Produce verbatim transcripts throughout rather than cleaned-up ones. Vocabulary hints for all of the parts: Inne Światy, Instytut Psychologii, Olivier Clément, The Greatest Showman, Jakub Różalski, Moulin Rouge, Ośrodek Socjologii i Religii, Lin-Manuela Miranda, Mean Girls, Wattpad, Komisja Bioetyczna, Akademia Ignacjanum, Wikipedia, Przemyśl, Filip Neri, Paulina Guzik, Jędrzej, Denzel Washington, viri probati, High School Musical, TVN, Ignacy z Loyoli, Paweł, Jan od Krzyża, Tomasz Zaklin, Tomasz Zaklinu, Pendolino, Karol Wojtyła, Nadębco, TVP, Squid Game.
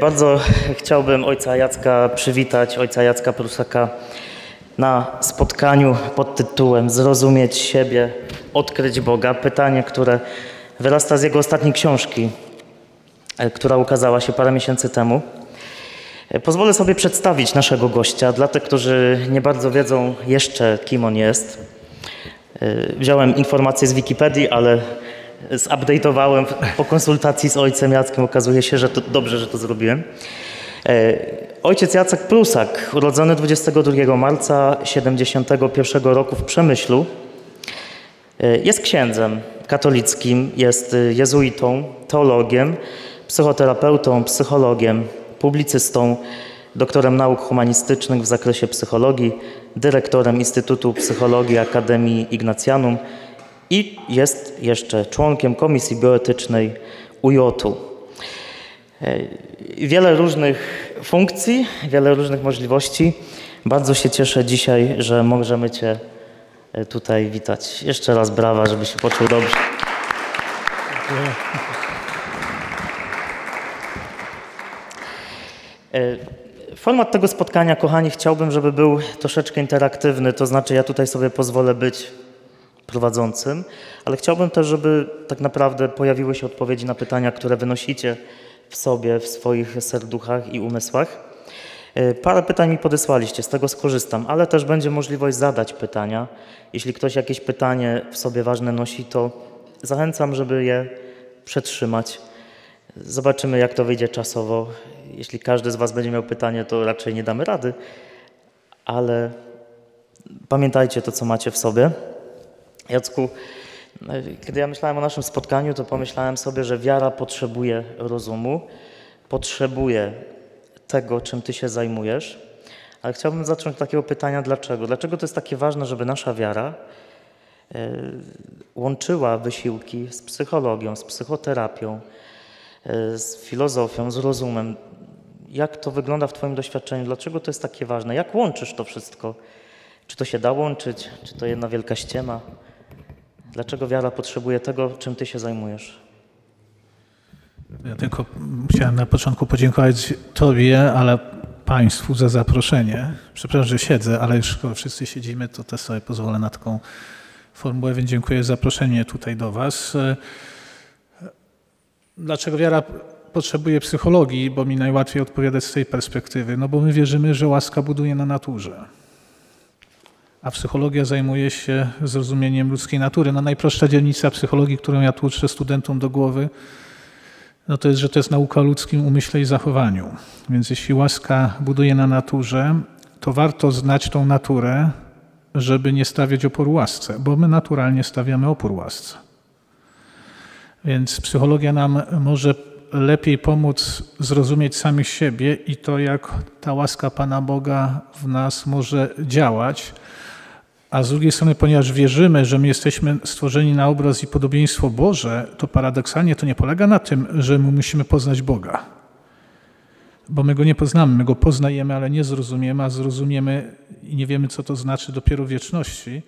Bardzo chciałbym ojca Jacka przywitać, ojca Jacka Prusaka na spotkaniu pod tytułem Zrozumieć siebie, odkryć Boga. Pytanie, które wyrasta z jego ostatniej książki, która ukazała się parę miesięcy temu. Pozwolę sobie przedstawić naszego gościa dla tych, którzy nie bardzo wiedzą jeszcze, kim on jest. Wziąłem informacje z Wikipedii, ale zupdate'owałem po konsultacji z ojcem Jackiem. Okazuje się, że to dobrze, że to zrobiłem. Ojciec Jacek Prusak, urodzony dwudziestego drugiego marca tysiąc dziewięćset siedemdziesiątego pierwszego roku w Przemyślu, jest księdzem katolickim, jest jezuitą, teologiem, psychoterapeutą, psychologiem, publicystą, doktorem nauk humanistycznych w zakresie psychologii, dyrektorem Instytutu Psychologii Akademii Ignacjanum i jest jeszcze członkiem Komisji Bioetycznej U J O T-u. Wiele różnych funkcji, wiele różnych możliwości. Bardzo się cieszę dzisiaj, że możemy Cię tutaj witać. Jeszcze raz brawa, żeby się poczuł dobrze. Format tego spotkania, kochani, chciałbym, żeby był troszeczkę interaktywny, to znaczy ja tutaj sobie pozwolę być prowadzącym, ale chciałbym też, żeby tak naprawdę pojawiły się odpowiedzi na pytania, które wynosicie w sobie, w swoich serduchach i umysłach. Parę pytań mi podesłaliście, z tego skorzystam, ale też będzie możliwość zadać pytania. Jeśli ktoś jakieś pytanie w sobie ważne nosi, to zachęcam, żeby je przetrzymać. Zobaczymy, jak to wyjdzie czasowo. Jeśli każdy z Was będzie miał pytanie, to raczej nie damy rady, ale pamiętajcie to, co macie w sobie. Jacku, kiedy ja myślałem o naszym spotkaniu, to pomyślałem sobie, że wiara potrzebuje rozumu, potrzebuje tego, czym Ty się zajmujesz, ale chciałbym zacząć od takiego pytania, dlaczego? Dlaczego to jest takie ważne, żeby nasza wiara łączyła wysiłki z psychologią, z psychoterapią, z filozofią, z rozumem? Jak to wygląda w Twoim doświadczeniu? Dlaczego to jest takie ważne? Jak łączysz to wszystko? Czy to się da łączyć? Czy to jedna wielka ściema? Dlaczego wiara potrzebuje tego, czym Ty się zajmujesz? Ja tylko chciałem na początku podziękować Tobie, ale Państwu za zaproszenie. Przepraszam, że siedzę, ale już skoro wszyscy siedzimy, to też sobie pozwolę na taką formułę, więc dziękuję za zaproszenie tutaj do Was. Dlaczego wiara potrzebuje psychologii? Bo mi najłatwiej odpowiadać z tej perspektywy. No bo my wierzymy, że łaska buduje na naturze. A psychologia zajmuje się zrozumieniem ludzkiej natury. No najprostsza dzielnica psychologii, którą ja tłuczę studentom do głowy, no to jest, że to jest nauka o ludzkim umyśle i zachowaniu. Więc jeśli łaska buduje na naturze, to warto znać tą naturę, żeby nie stawiać oporu łasce, bo my naturalnie stawiamy opór łasce. Więc psychologia nam może lepiej pomóc zrozumieć samych siebie i to, jak ta łaska Pana Boga w nas może działać. A z drugiej strony, ponieważ wierzymy, że my jesteśmy stworzeni na obraz i podobieństwo Boże, to paradoksalnie to nie polega na tym, że my musimy poznać Boga. Bo my Go nie poznamy, my Go poznajemy, ale nie zrozumiemy, a zrozumiemy i nie wiemy, co to znaczy dopiero w wieczności.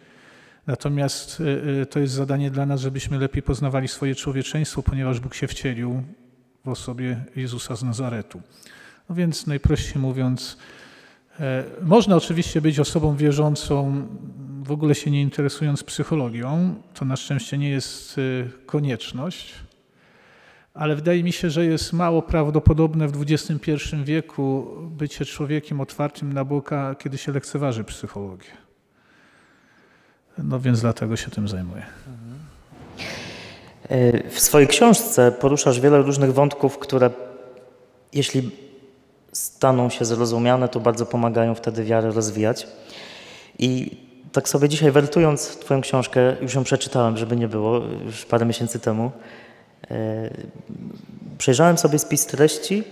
Natomiast to jest zadanie dla nas, żebyśmy lepiej poznawali swoje człowieczeństwo, ponieważ Bóg się wcielił w osobie Jezusa z Nazaretu. No więc najprościej mówiąc, można oczywiście być osobą wierzącą, w ogóle się nie interesując psychologią. To na szczęście nie jest konieczność, ale wydaje mi się, że jest mało prawdopodobne w dwudziestym pierwszym wieku bycie człowiekiem otwartym na Boga, kiedy się lekceważy psychologię. No więc dlatego się tym zajmuję. W swojej książce poruszasz wiele różnych wątków, które jeśli staną się zrozumiane, to bardzo pomagają wtedy wiarę rozwijać. I tak sobie dzisiaj wertując Twoją książkę, już ją przeczytałem, żeby nie było, już parę miesięcy temu, przejrzałem sobie spis treści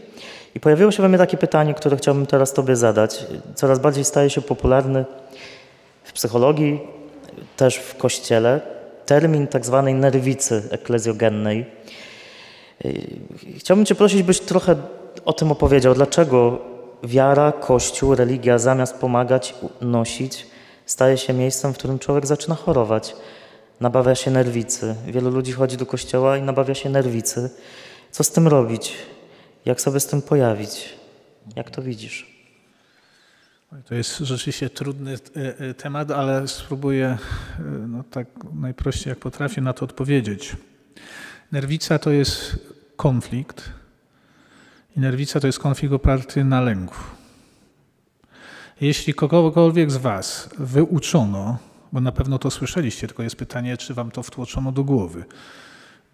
i pojawiło się we mnie takie pytanie, które chciałbym teraz Tobie zadać. Coraz bardziej staje się popularny w psychologii, też w Kościele, termin tak zwanej nerwicy eklezjogennej. Chciałbym Cię prosić, byś trochę o tym opowiedział. Dlaczego wiara, Kościół, religia zamiast pomagać, unosić, staje się miejscem, w którym człowiek zaczyna chorować. Nabawia się nerwicy. Wielu ludzi chodzi do Kościoła i nabawia się nerwicy. Co z tym robić? Jak sobie z tym pojawić? Jak to widzisz? To jest rzeczywiście trudny temat, ale spróbuję no, tak najprościej jak potrafię na to odpowiedzieć. Nerwica to jest konflikt i nerwica to jest konflikt oparty na lęku. Jeśli kogokolwiek z was wyuczono, bo na pewno to słyszeliście, tylko jest pytanie, czy wam to wtłoczono do głowy,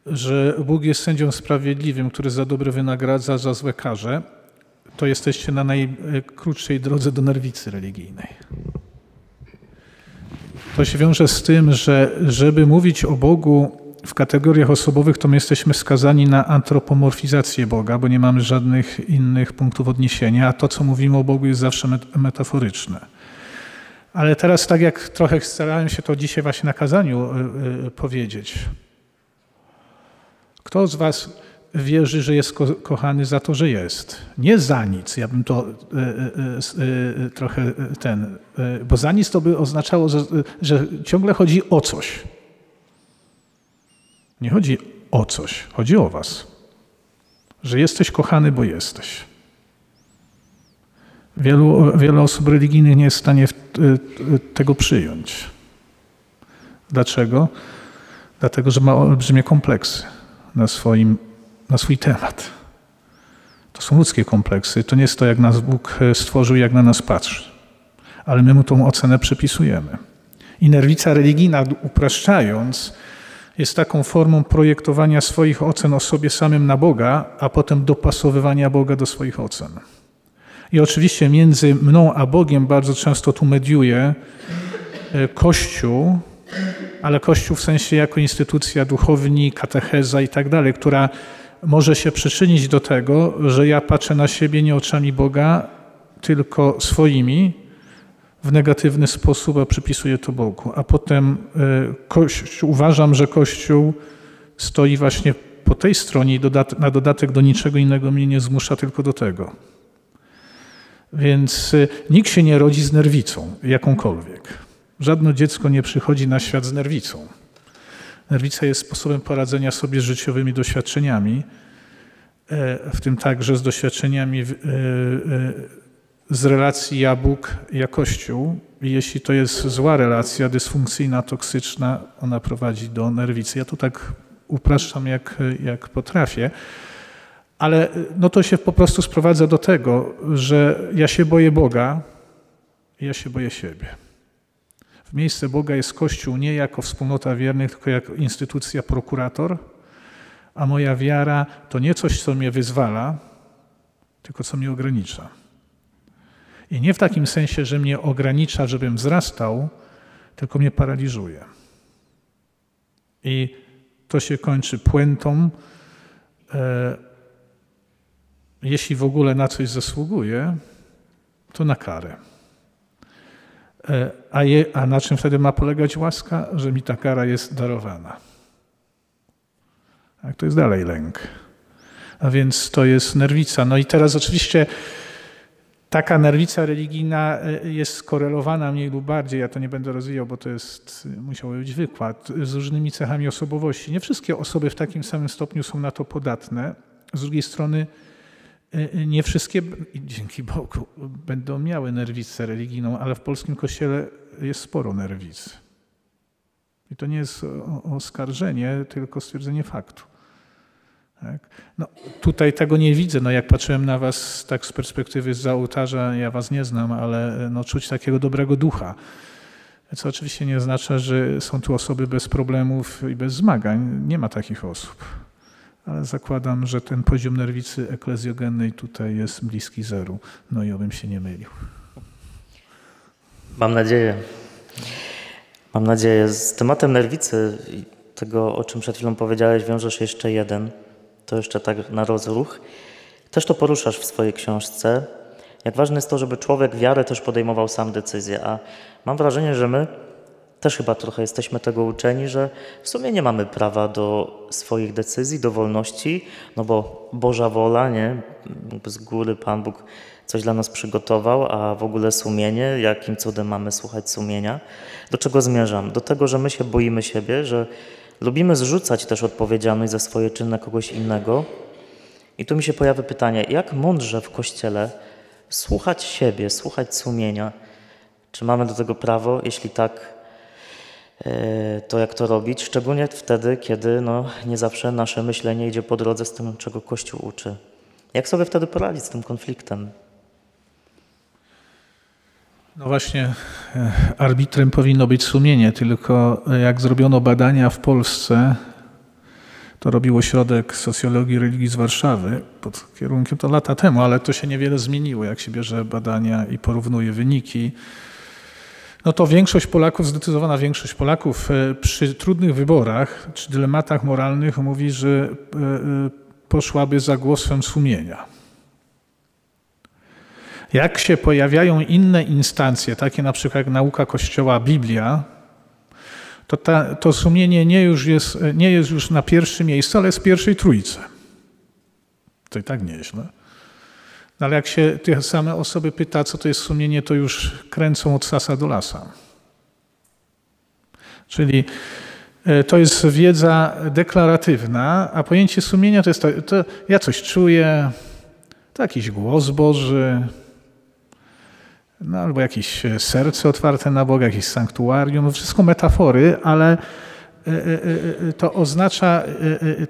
że Bóg jest sędzią sprawiedliwym, który za dobre wynagradza, za złe karze, to jesteście na najkrótszej drodze do nerwicy religijnej. To się wiąże z tym, że żeby mówić o Bogu w kategoriach osobowych, to my jesteśmy skazani na antropomorfizację Boga, bo nie mamy żadnych innych punktów odniesienia, a to, co mówimy o Bogu, jest zawsze metaforyczne. Ale teraz, tak jak trochę starałem się to dzisiaj właśnie na kazaniu powiedzieć, kto z was wierzy, że jest ko- kochany za to, że jest? Nie za nic, ja bym to y, y, y, trochę ten, y, bo za nic to by oznaczało, że, że ciągle chodzi o coś. Nie chodzi o coś, chodzi o was. Że jesteś kochany, bo jesteś. Wielu, wiele osób religijnych nie jest w stanie tego przyjąć. Dlaczego? Dlatego, że ma olbrzymie kompleksy na swoim, na swój temat. To są ludzkie kompleksy. To nie jest to, jak nas Bóg stworzył, jak na nas patrzy. Ale my mu tą ocenę przypisujemy. I nerwica religijna, upraszczając, jest taką formą projektowania swoich ocen o sobie samym na Boga, a potem dopasowywania Boga do swoich ocen. I oczywiście między mną a Bogiem bardzo często tu mediuje Kościół, ale Kościół w sensie jako instytucja, duchowni, katecheza i tak dalej, która może się przyczynić do tego, że ja patrzę na siebie nie oczami Boga, tylko swoimi, w negatywny sposób, a przypisuję to Bogu. A potem Kościół, uważam, że Kościół stoi właśnie po tej stronie i dodat- na dodatek do niczego innego mnie nie zmusza, tylko do tego. Więc nikt się nie rodzi z nerwicą, jakąkolwiek. Żadne dziecko nie przychodzi na świat z nerwicą. Nerwica jest sposobem poradzenia sobie z życiowymi doświadczeniami, w tym także z doświadczeniami z relacji ja-Bóg, ja-Kościół. I jeśli to jest zła relacja, dysfunkcyjna, toksyczna, ona prowadzi do nerwicy. Ja to tak upraszczam, jak, jak potrafię. Ale no to się po prostu sprowadza do tego, że ja się boję Boga, ja się boję siebie. W miejsce Boga jest Kościół nie jako wspólnota wiernych, tylko jako instytucja prokurator, a moja wiara to nie coś, co mnie wyzwala, tylko co mnie ogranicza. I nie w takim sensie, że mnie ogranicza, żebym wzrastał, tylko mnie paraliżuje. I to się kończy puentą, e, jeśli w ogóle na coś zasługuje, to na karę. A, je, a na czym wtedy ma polegać łaska? Że mi ta kara jest darowana. Tak, to jest dalej lęk. A więc to jest nerwica. No i teraz oczywiście taka nerwica religijna jest skorelowana mniej lub bardziej, ja to nie będę rozwijał, bo to jest, musiałby być wykład, z różnymi cechami osobowości. Nie wszystkie osoby w takim samym stopniu są na to podatne. Z drugiej strony nie wszystkie, dzięki Bogu, będą miały nerwicę religijną, ale w polskim kościele jest sporo nerwic. I to nie jest oskarżenie, tylko stwierdzenie faktu. Tak? No, tutaj tego nie widzę. No, jak patrzyłem na was tak z perspektywy zza ołtarza, ja was nie znam, ale no, czuć takiego dobrego ducha. Co oczywiście nie oznacza, że są tu osoby bez problemów i bez zmagań. Nie ma takich osób. Ale zakładam, że ten poziom nerwicy eklezjogennej tutaj jest bliski zeru. No i obym się nie mylił. Mam nadzieję. Mam nadzieję. Z tematem nerwicy i tego, o czym przed chwilą powiedziałeś, wiążesz jeszcze jeden. To jeszcze tak na rozruch. Też to poruszasz w swojej książce. Jak ważne jest to, żeby człowiek wiarę też podejmował sam decyzję. A mam wrażenie, że my też chyba trochę jesteśmy tego uczeni, że w sumie nie mamy prawa do swoich decyzji, do wolności, no bo Boża wola, nie? Z góry Pan Bóg coś dla nas przygotował, a w ogóle sumienie, jakim cudem mamy słuchać sumienia? Do czego zmierzam? Do tego, że my się boimy siebie, że lubimy zrzucać też odpowiedzialność za swoje czyny na kogoś innego I tu mi się pojawia pytanie, jak mądrze w Kościele słuchać siebie, słuchać sumienia? Czy mamy do tego prawo? Jeśli tak, to jak to robić? Szczególnie wtedy, kiedy no, nie zawsze nasze myślenie idzie po drodze z tym, czego Kościół uczy. Jak sobie wtedy poradzić z tym konfliktem? No właśnie, arbitrem powinno być sumienie, tylko jak zrobiono badania w Polsce, to robił Ośrodek Socjologii i Religii z Warszawy pod kierunkiem, to lata temu, ale to się niewiele zmieniło, jak się bierze badania i porównuje wyniki. No to większość Polaków, zdecydowana większość Polaków przy trudnych wyborach czy dylematach moralnych mówi, że poszłaby za głosem sumienia. Jak się pojawiają inne instancje, takie na przykład jak nauka Kościoła, Biblia, to, ta, to sumienie nie, już jest, nie jest już na pierwszym miejscu, ale jest w pierwszej trójce. To i tak nieźle. No ale jak się te same osoby pyta, co to jest sumienie, to już kręcą od sasa do lasa. Czyli to jest wiedza deklaratywna, a pojęcie sumienia to jest to, to ja coś czuję, to jakiś głos Boży, no albo jakieś serce otwarte na Boga, jakieś sanktuarium, wszystko metafory, ale to oznacza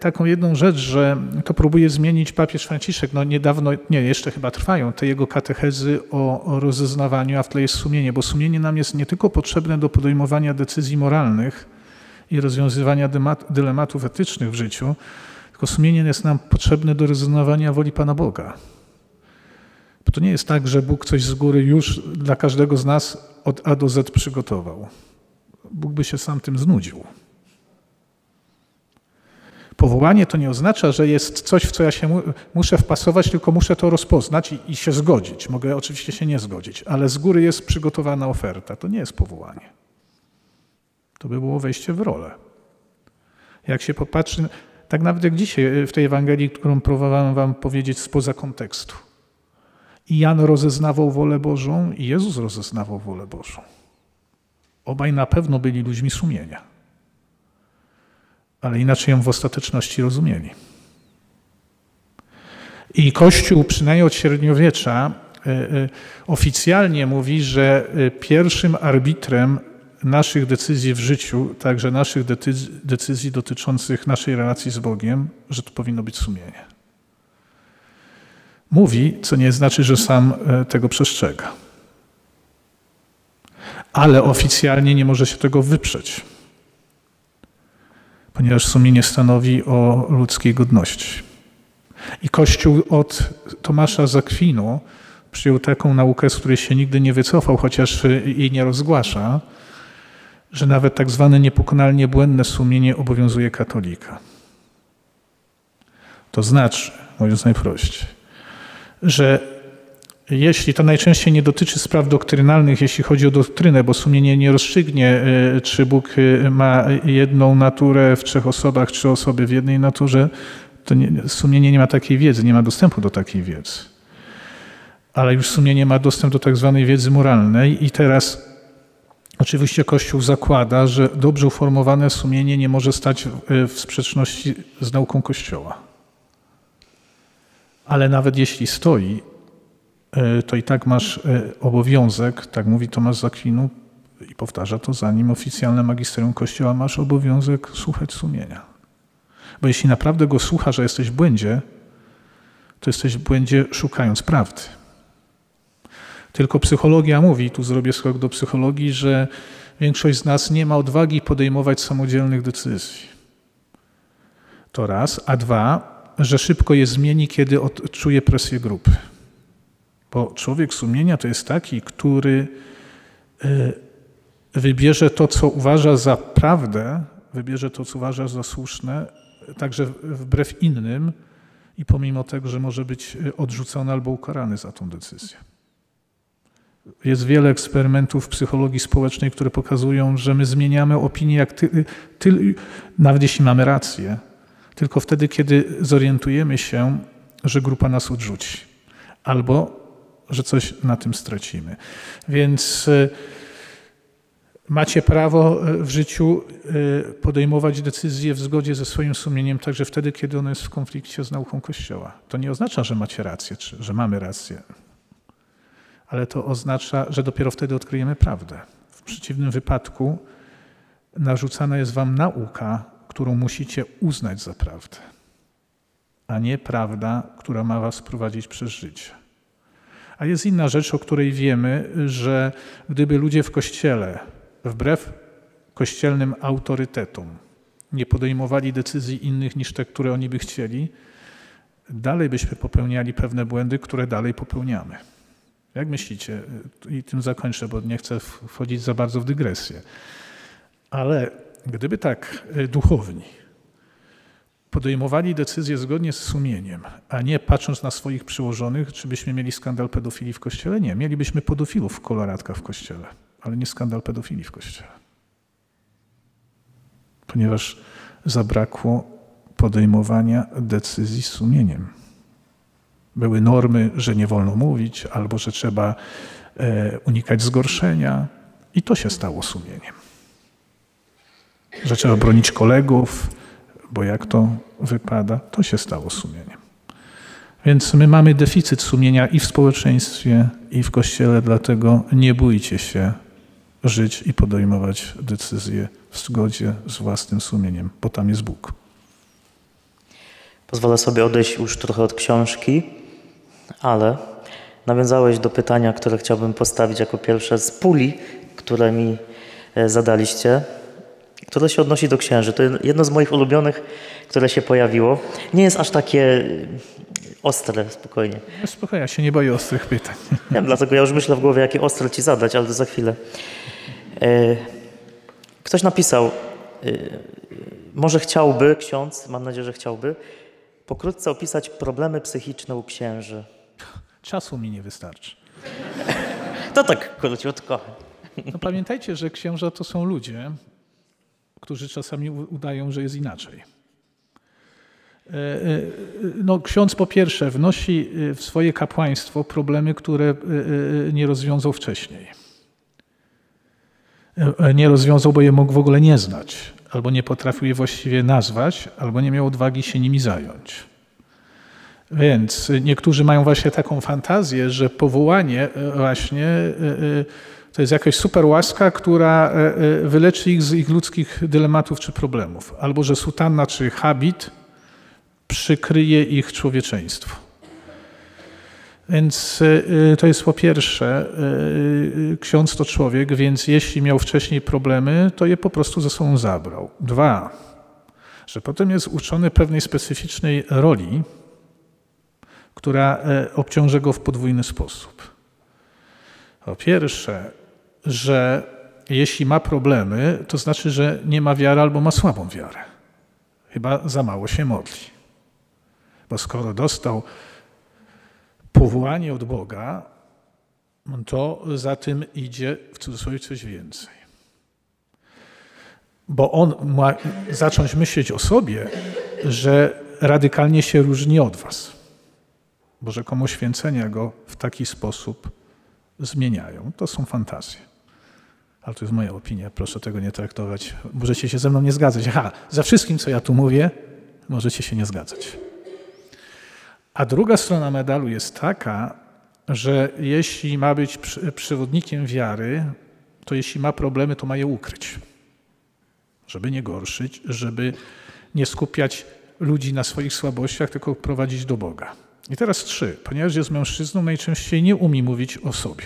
taką jedną rzecz, że to próbuje zmienić papież Franciszek. No niedawno, nie, jeszcze chyba trwają te jego katechezy o, o rozeznawaniu, a w tle jest sumienie, bo sumienie nam jest nie tylko potrzebne do podejmowania decyzji moralnych i rozwiązywania dylematów etycznych w życiu, tylko sumienie jest nam potrzebne do rozeznawania woli Pana Boga. Bo to nie jest tak, że Bóg coś z góry już dla każdego z nas od A do Z przygotował. Bóg by się sam tym znudził. Powołanie to nie oznacza, że jest coś, w co ja się mu, muszę wpasować, tylko muszę to rozpoznać i, i się zgodzić. Mogę oczywiście się nie zgodzić, ale z góry jest przygotowana oferta. To nie jest powołanie. To by było wejście w rolę. Jak się popatrzy, tak nawet jak dzisiaj w tej Ewangelii, którą próbowałem wam powiedzieć spoza kontekstu. I Jan rozeznawał wolę Bożą i Jezus rozeznawał wolę Bożą. Obaj na pewno byli ludźmi sumienia. Ale inaczej ją w ostateczności rozumieli. I Kościół, przynajmniej od średniowiecza, oficjalnie mówi, że pierwszym arbitrem naszych decyzji w życiu, także naszych decyzji dotyczących naszej relacji z Bogiem, że to powinno być sumienie. Mówi, co nie znaczy, że sam tego przestrzega. Ale oficjalnie nie może się tego wyprzeć. Ponieważ sumienie stanowi o ludzkiej godności. I Kościół od Tomasza Zaklinu przyjął taką naukę, z której się nigdy nie wycofał, chociaż jej nie rozgłasza, że nawet tak zwane niepokonalnie błędne sumienie obowiązuje katolika. To znaczy, mówiąc najprościej, że jeśli to najczęściej nie dotyczy spraw doktrynalnych, jeśli chodzi o doktrynę, bo sumienie nie rozstrzygnie, czy Bóg ma jedną naturę w trzech osobach, trzy osoby w jednej naturze, to nie, sumienie nie ma takiej wiedzy, nie ma dostępu do takiej wiedzy. Ale już sumienie ma dostęp do tak zwanej wiedzy moralnej i teraz oczywiście Kościół zakłada, że dobrze uformowane sumienie nie może stać w sprzeczności z nauką Kościoła. Ale nawet jeśli stoi, to i tak masz obowiązek, tak mówi Tomasz Zaklinu i powtarza to za nim oficjalne magisterium Kościoła, masz obowiązek słuchać sumienia. Bo jeśli naprawdę go słuchasz, że jesteś w błędzie, to jesteś w błędzie szukając prawdy. Tylko psychologia mówi, tu zrobię skok do psychologii, że większość z nas nie ma odwagi podejmować samodzielnych decyzji. To raz, a dwa, że szybko je zmieni, kiedy odczuje presję grupy. Bo człowiek sumienia to jest taki, który wybierze to, co uważa za prawdę, wybierze to, co uważa za słuszne, także wbrew innym i pomimo tego, że może być odrzucony albo ukarany za tą decyzję. Jest wiele eksperymentów w psychologii społecznej, które pokazują, że my zmieniamy opinię, jak ty, ty, nawet jeśli mamy rację, tylko wtedy, kiedy zorientujemy się, że grupa nas odrzuci albo że coś na tym stracimy. Więc Macie prawo w życiu podejmować decyzje w zgodzie ze swoim sumieniem także wtedy, kiedy ono jest w konflikcie z nauką Kościoła. To nie oznacza, że macie rację, czy że mamy rację, ale to oznacza, że dopiero wtedy odkryjemy prawdę. W przeciwnym wypadku narzucana jest wam nauka, którą musicie uznać za prawdę, a nie prawda, która ma was prowadzić przez życie. A jest inna rzecz, o której wiemy, że gdyby ludzie w Kościele wbrew kościelnym autorytetom nie podejmowali decyzji innych niż te, które oni by chcieli, dalej byśmy popełniali pewne błędy, które dalej popełniamy. Jak myślicie? I tym zakończę, bo nie chcę wchodzić za bardzo w dygresję. Ale gdyby tak duchowni podejmowali decyzje zgodnie z sumieniem, a nie patrząc na swoich przełożonych, czy byśmy mieli skandal pedofilii w Kościele? Nie, mielibyśmy pedofilów w koloratkach w Kościele, ale nie skandal pedofilii w Kościele. Ponieważ zabrakło podejmowania decyzji sumieniem. Były normy, że nie wolno mówić, albo że trzeba e, unikać zgorszenia i to się stało sumieniem. Że trzeba bronić kolegów, bo jak to wypada, to się stało sumieniem. Więc my mamy deficyt sumienia i w społeczeństwie, i w Kościele, dlatego nie bójcie się żyć i podejmować decyzje w zgodzie z własnym sumieniem, bo tam jest Bóg. Pozwolę sobie odejść już trochę od książki, ale nawiązałeś do pytania, które chciałbym postawić jako pierwsze z puli, które mi zadaliście, które się odnosi do księży. To jedno z moich ulubionych, które się pojawiło. Nie jest aż takie ostre, spokojnie. Spokojnie, ja się nie boję ostrych pytań. Nie, dlatego ja już myślę w głowie, jakie ostre ci zadać, ale to za chwilę. Ktoś napisał, może chciałby, ksiądz, mam nadzieję, że chciałby, pokrótce opisać problemy psychiczne u księży. Czasu mi nie wystarczy. To tak króciutko. No pamiętajcie, że księża to są ludzie, którzy czasami udają, że jest inaczej. No, ksiądz po pierwsze wnosi w swoje kapłaństwo problemy, które nie rozwiązał wcześniej. Nie rozwiązał, bo je mógł w ogóle nie znać, albo nie potrafił je właściwie nazwać, albo nie miał odwagi się nimi zająć. Więc niektórzy mają właśnie taką fantazję, że powołanie właśnie to jest jakaś super łaska, która wyleczy ich z ich ludzkich dylematów czy problemów. Albo że sutanna czy habit przykryje ich człowieczeństwo. Więc to jest po pierwsze, ksiądz to człowiek, więc jeśli miał wcześniej problemy, to je po prostu ze sobą zabrał. Dwa, że potem jest uczony pewnej specyficznej roli, która obciąża go w podwójny sposób. Po pierwsze, że jeśli ma problemy, to znaczy, że nie ma wiary albo ma słabą wiarę. Chyba za mało się modli. Bo skoro dostał powołanie od Boga, to za tym idzie w cudzysłowie coś więcej. Bo on ma zacząć myśleć o sobie, że radykalnie się różni od was. Bo rzekomo święcenia go w taki sposób zmieniają. To są fantazje. Ale to jest moja opinia, proszę tego nie traktować. Możecie się ze mną nie zgadzać. Aha, za wszystkim, co ja tu mówię, możecie się nie zgadzać. A druga strona medalu jest taka, że jeśli ma być przewodnikiem wiary, to jeśli ma problemy, to ma je ukryć. Żeby nie gorszyć, żeby nie skupiać ludzi na swoich słabościach, tylko prowadzić do Boga. I teraz trzy. Ponieważ jest mężczyzną, najczęściej nie umie mówić o sobie.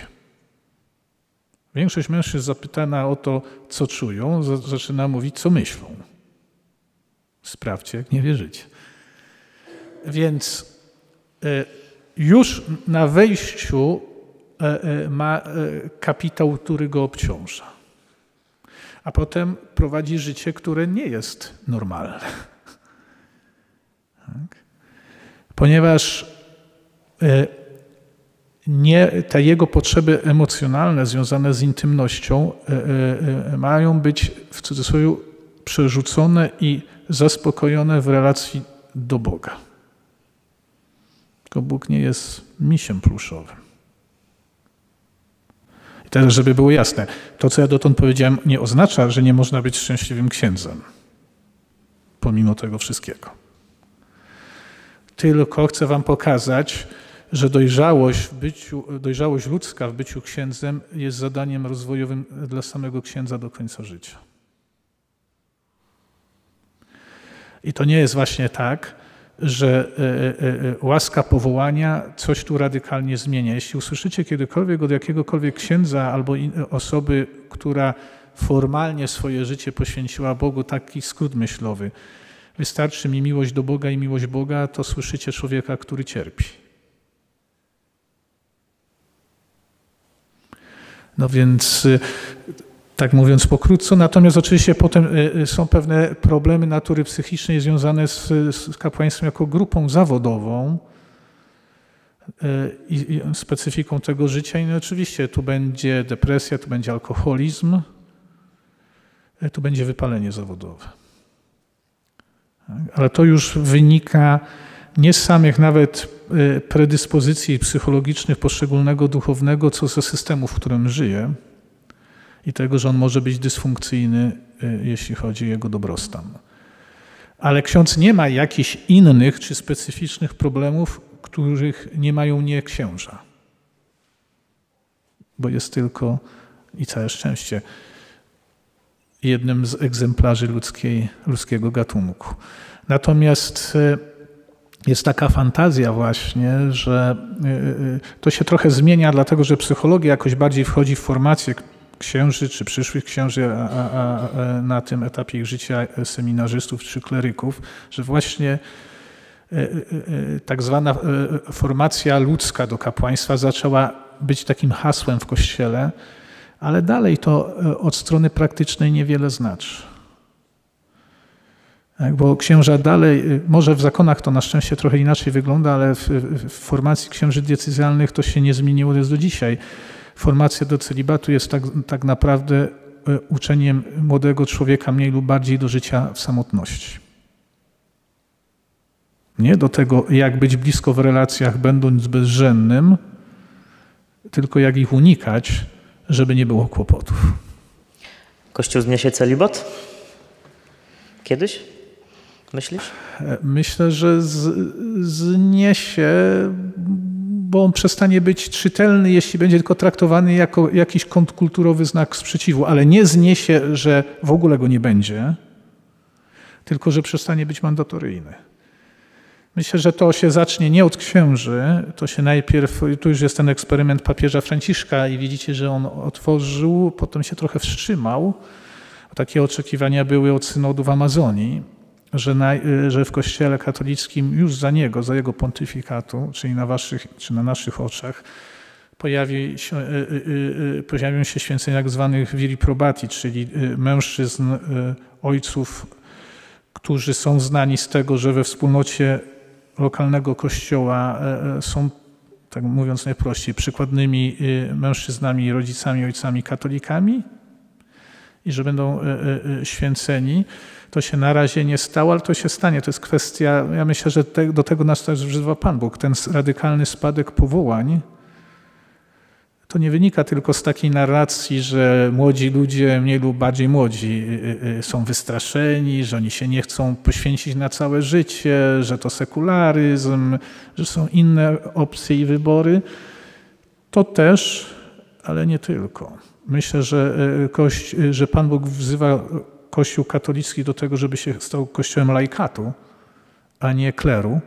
Większość mężczyzn zapytana o to, co czują, zaczyna mówić, co myślą. Sprawdźcie, jak nie wierzycie. Więc już na wejściu ma kapitał, który go obciąża. A potem prowadzi życie, które nie jest normalne. Tak? Ponieważ nie, te jego potrzeby emocjonalne związane z intymnością mają być w cudzysłowie przerzucone i zaspokojone w relacji do Boga. Tylko Bóg nie jest misiem pluszowym. I teraz, żeby było jasne, to, co ja dotąd powiedziałem, nie oznacza, że nie można być szczęśliwym księdzem, pomimo tego wszystkiego. Tylko chcę wam pokazać, że dojrzałość, w byciu, dojrzałość ludzka w byciu księdzem jest zadaniem rozwojowym dla samego księdza do końca życia. I to nie jest właśnie tak, że łaska powołania coś tu radykalnie zmienia. Jeśli usłyszycie kiedykolwiek od jakiegokolwiek księdza albo osoby, która formalnie swoje życie poświęciła Bogu, taki skrót myślowy, wystarczy mi miłość do Boga i miłość Boga, to słyszycie człowieka, który cierpi. No więc, tak mówiąc pokrótce, natomiast oczywiście potem są pewne problemy natury psychicznej związane z, z kapłaństwem jako grupą zawodową i, i specyfiką tego życia. I no oczywiście tu będzie depresja, tu będzie alkoholizm, tu będzie wypalenie zawodowe. Ale to już wynika nie z samych nawet predyspozycji psychologicznych poszczególnego duchownego, co ze systemu, w którym żyje i tego, że on może być dysfunkcyjny, jeśli chodzi o jego dobrostan. Ale ksiądz nie ma jakichś innych czy specyficznych problemów, których nie mają nie księża. Bo jest tylko, i całe szczęście, jednym z egzemplarzy ludzkiej, ludzkiego gatunku. Natomiast jest taka fantazja właśnie, że to się trochę zmienia, dlatego że psychologia jakoś bardziej wchodzi w formację księży czy przyszłych księży, a, a, a na tym etapie ich życia seminarzystów czy kleryków, że właśnie tak zwana formacja ludzka do kapłaństwa zaczęła być takim hasłem w Kościele, ale dalej to od strony praktycznej niewiele znaczy. Bo księża dalej, może w zakonach to na szczęście trochę inaczej wygląda, ale w, w formacji księży diecezjalnych to się nie zmieniło do dzisiaj. Formacja do celibatu jest tak, tak naprawdę uczeniem młodego człowieka mniej lub bardziej do życia w samotności. Nie do tego, jak być blisko w relacjach, będąc bezżennym, tylko jak ich unikać, żeby nie było kłopotów. Kościół zniesie celibat? Kiedyś? Myślisz? Myślę, że z, zniesie, bo on przestanie być czytelny, jeśli będzie tylko traktowany jako jakiś kontrkulturowy znak sprzeciwu, ale nie zniesie, że w ogóle go nie będzie, tylko że przestanie być mandatoryjny. Myślę, że to się zacznie nie od księży, to się najpierw, tu już jest ten eksperyment papieża Franciszka i widzicie, że on otworzył, potem się trochę wstrzymał. Takie oczekiwania były od synodu w Amazonii, że, na, że w Kościele katolickim już za niego, za jego pontyfikatu, czyli na waszych, czy na naszych oczach, pojawi się, pojawią się święcenia tzw. viri probati, czyli mężczyzn, ojców, którzy są znani z tego, że we wspólnocie lokalnego kościoła są, tak mówiąc najprościej, przykładnymi mężczyznami, rodzicami, ojcami katolikami, i że będą święceni. To się na razie nie stało, ale to się stanie. To jest kwestia, ja myślę, że te, do tego nas też wzywa Pan Bóg. Ten radykalny spadek powołań to nie wynika tylko z takiej narracji, że młodzi ludzie, mniej lub bardziej młodzi, są wystraszeni, że oni się nie chcą poświęcić na całe życie, że to sekularyzm, że są inne opcje i wybory. To też, ale nie tylko. Myślę, że, Kości- że Pan Bóg wzywa Kościół katolicki do tego, żeby się stał kościołem laikatu, a nie kleru.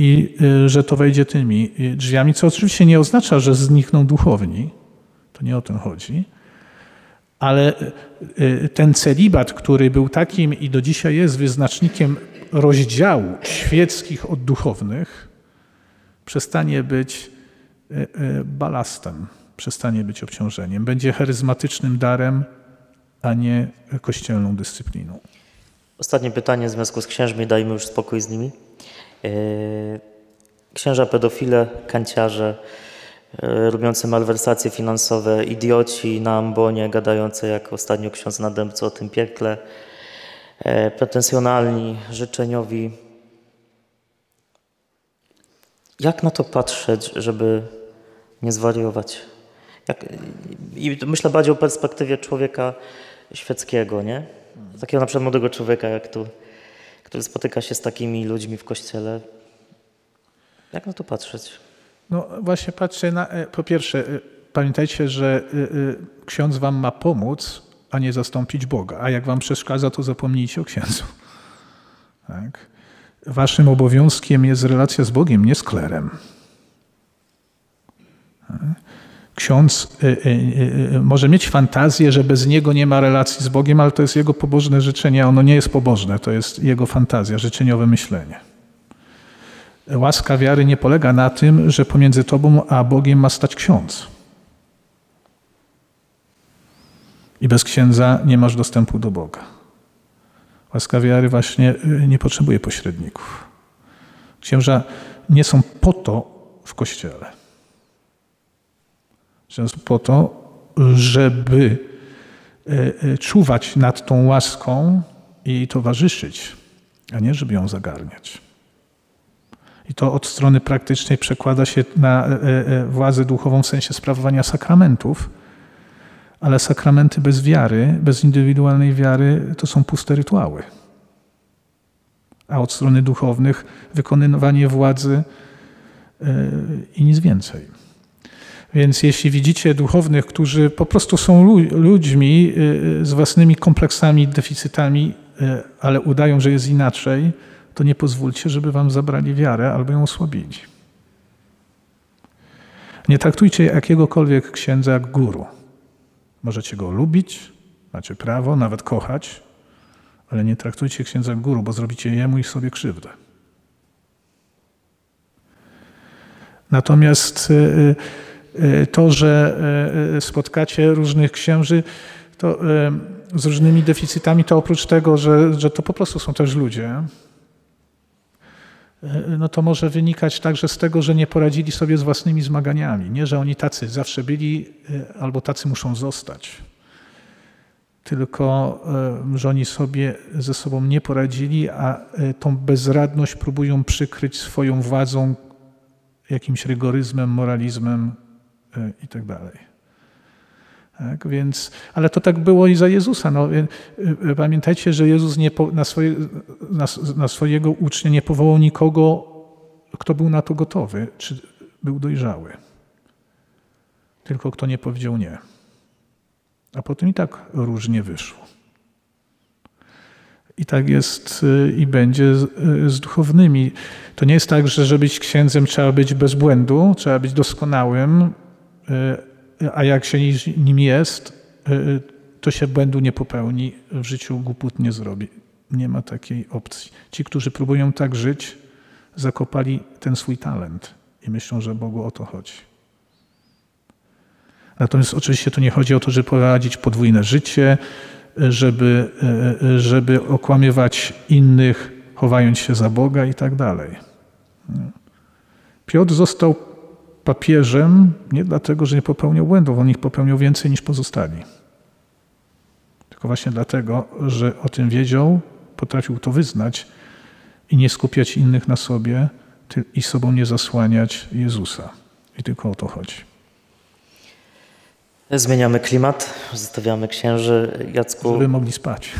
I że to wejdzie tymi drzwiami, co oczywiście nie oznacza, że znikną duchowni. To nie o tym chodzi. Ale ten celibat, który był takim i do dzisiaj jest wyznacznikiem rozdziału świeckich od duchownych, przestanie być balastem. Przestanie być obciążeniem. Będzie charyzmatycznym darem, a nie kościelną dyscypliną. Ostatnie pytanie w związku z księżmi, dajmy już spokój z nimi. Księża pedofile, kanciarze, robiący malwersacje finansowe, idioci na ambonie, gadający jak ostatnio ksiądz Nadębco o tym piekle, pretensjonalni, życzeniowi. Jak na to patrzeć, żeby nie zwariować. Jak, i myślę bardziej o perspektywie człowieka świeckiego, nie? Takiego na przykład młodego człowieka, jak tu, który spotyka się z takimi ludźmi w kościele. Jak na to patrzeć? No właśnie patrzę na... Po pierwsze, pamiętajcie, że ksiądz wam ma pomóc, a nie zastąpić Boga. A jak wam przeszkadza, to zapomnijcie o księdzu. Tak? Waszym obowiązkiem jest relacja z Bogiem, nie z klerem. Ksiądz może mieć fantazję, że bez niego nie ma relacji z Bogiem, ale to jest jego pobożne życzenie. Ono nie jest pobożne, to jest jego fantazja, życzeniowe myślenie. Łaska wiary nie polega na tym, że pomiędzy tobą a Bogiem ma stać ksiądz. I bez księdza nie masz dostępu do Boga. Łaska wiary właśnie nie potrzebuje pośredników. Księża nie są po to w Kościele. Księża są po to, żeby czuwać nad tą łaską i jej towarzyszyć, a nie żeby ją zagarniać. I to od strony praktycznej przekłada się na władzę duchową w sensie sprawowania sakramentów, ale sakramenty bez wiary, bez indywidualnej wiary to są puste rytuały. A od strony duchownych wykonywanie władzy i nic więcej. Więc jeśli widzicie duchownych, którzy po prostu są ludźmi z własnymi kompleksami, deficytami, ale udają, że jest inaczej, to nie pozwólcie, żeby wam zabrali wiarę albo ją osłabili. Nie traktujcie jakiegokolwiek księdza jak guru. Możecie go lubić, macie prawo, nawet kochać, ale nie traktujcie księdza jak guru, bo zrobicie jemu i sobie krzywdę. Natomiast to, że spotkacie różnych księży, to z różnymi deficytami, to oprócz tego, że, że to po prostu są też ludzie, no to może wynikać także z tego, że nie poradzili sobie z własnymi zmaganiami. Nie, że oni tacy zawsze byli albo tacy muszą zostać. Tylko, że oni sobie ze sobą nie poradzili, a tą bezradność próbują przykryć swoją władzą, jakimś rygoryzmem, moralizmem i tak dalej. Tak, więc, ale to tak było i za Jezusa. No, pamiętajcie, że Jezus nie po, na, swoje, na, na swojego ucznia nie powołał nikogo, kto był na to gotowy, czy był dojrzały. Tylko kto nie powiedział nie. A potem i tak różnie wyszło. I tak jest i będzie z, z duchownymi. To nie jest tak, że żeby być księdzem trzeba być bez błędu, trzeba być doskonałym, a jak się nim jest, to się błędu nie popełni, w życiu głupot nie zrobi. Nie ma takiej opcji. Ci, którzy próbują tak żyć, zakopali ten swój talent i myślą, że Bogu o to chodzi. Natomiast oczywiście tu nie chodzi o to, żeby prowadzić podwójne życie, żeby, żeby okłamywać innych, chowając się za Boga i tak dalej. Piotr został papieżem nie dlatego, że nie popełniał błędów. On ich popełniał więcej niż pozostali. Tylko właśnie dlatego, że o tym wiedział, potrafił to wyznać i nie skupiać innych na sobie i sobą nie zasłaniać Jezusa. I tylko o to chodzi. Zmieniamy klimat, zostawiamy księży. Jacku... Żeby mogli spać.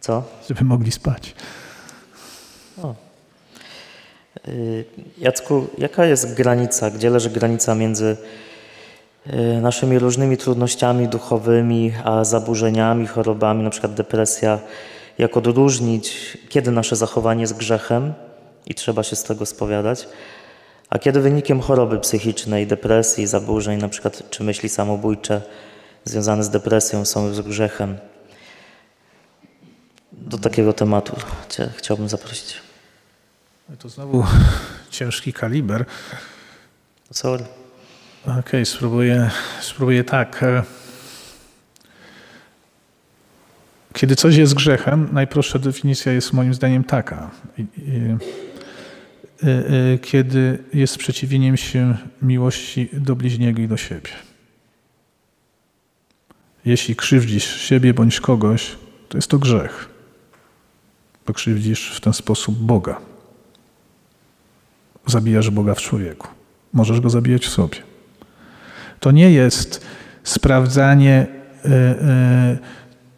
Co? Żeby mogli spać. O. Jacku, jaka jest granica, gdzie leży granica między naszymi różnymi trudnościami duchowymi, a zaburzeniami, chorobami, na przykład depresja? Jak odróżnić, kiedy nasze zachowanie jest grzechem i trzeba się z tego spowiadać, a kiedy wynikiem choroby psychicznej, depresji, zaburzeń, na przykład czy myśli samobójcze związane z depresją są z grzechem? Do takiego tematu Cię chciałbym zaprosić. To znowu ciężki kaliber. Sorry. Okej, okay, spróbuję, spróbuję tak. Kiedy coś jest grzechem, najprostsza definicja jest moim zdaniem taka. Kiedy jest sprzeciwieniem się miłości do bliźniego i do siebie. Jeśli krzywdzisz siebie bądź kogoś, to jest to grzech. Bo krzywdzisz w ten sposób Boga. Zabijasz Boga w człowieku. Możesz go zabijać w sobie. To nie jest sprawdzanie,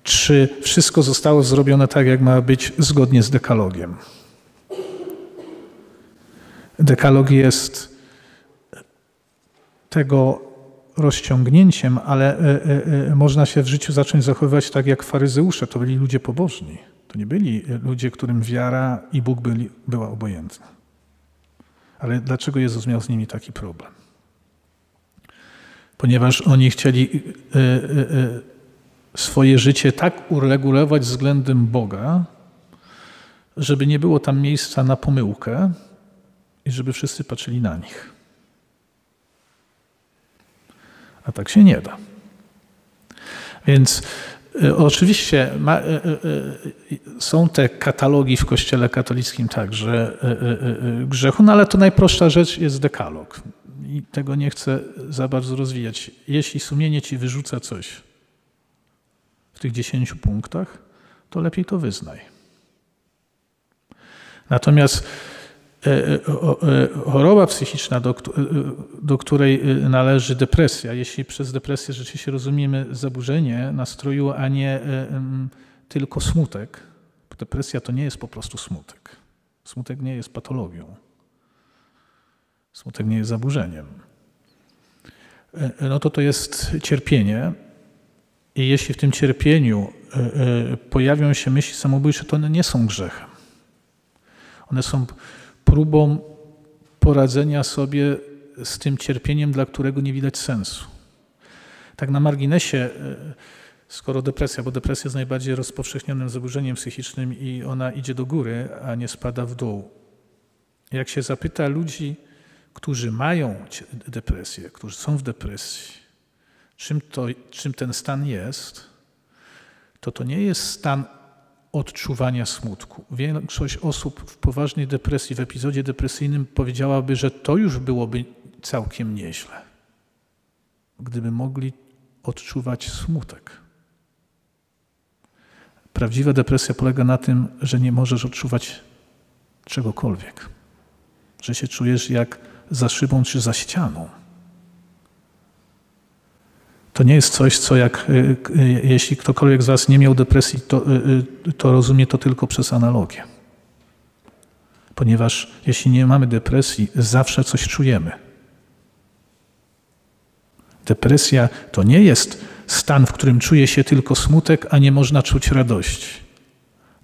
czy wszystko zostało zrobione tak, jak ma być, zgodnie z dekalogiem. Dekalog jest tego rozciągnięciem, ale można się w życiu zacząć zachowywać tak jak faryzeusze. To byli ludzie pobożni. To nie byli ludzie, którym wiara i Bóg byli, była obojętna. Ale dlaczego Jezus miał z nimi taki problem? Ponieważ oni chcieli swoje życie tak uregulować względem Boga, żeby nie było tam miejsca na pomyłkę i żeby wszyscy patrzyli na nich. A tak się nie da. Więc y, oczywiście ma, y, y, są te katalogi w Kościele katolickim także y, y, y, grzechu, no ale to najprostsza rzecz jest dekalog. I tego nie chcę za bardzo rozwijać. Jeśli sumienie ci wyrzuca coś w tych dziesięciu punktach, to lepiej to wyznaj. Natomiast choroba psychiczna, do, do której należy depresja. Jeśli przez depresję rzeczywiście rozumiemy zaburzenie nastroju, a nie tylko smutek, bo depresja to nie jest po prostu smutek. Smutek nie jest patologią. Smutek nie jest zaburzeniem. No to to jest cierpienie i jeśli w tym cierpieniu pojawią się myśli samobójcze, to one nie są grzechem. One są próbą poradzenia sobie z tym cierpieniem, dla którego nie widać sensu. Tak na marginesie, skoro depresja, bo depresja jest najbardziej rozpowszechnionym zaburzeniem psychicznym i ona idzie do góry, a nie spada w dół. Jak się zapyta ludzi, którzy mają depresję, którzy są w depresji, czym, to, czym ten stan jest, to to nie jest stan odczuwania smutku. Większość osób w poważnej depresji, w epizodzie depresyjnym powiedziałaby, że to już byłoby całkiem nieźle, gdyby mogli odczuwać smutek. Prawdziwa depresja polega na tym, że nie możesz odczuwać czegokolwiek, że się czujesz jak za szybą czy za ścianą. To nie jest coś, co jak, jeśli ktokolwiek z was nie miał depresji, to, to rozumie to tylko przez analogię. Ponieważ jeśli nie mamy depresji, zawsze coś czujemy. Depresja to nie jest stan, w którym czuje się tylko smutek, a nie można czuć radości.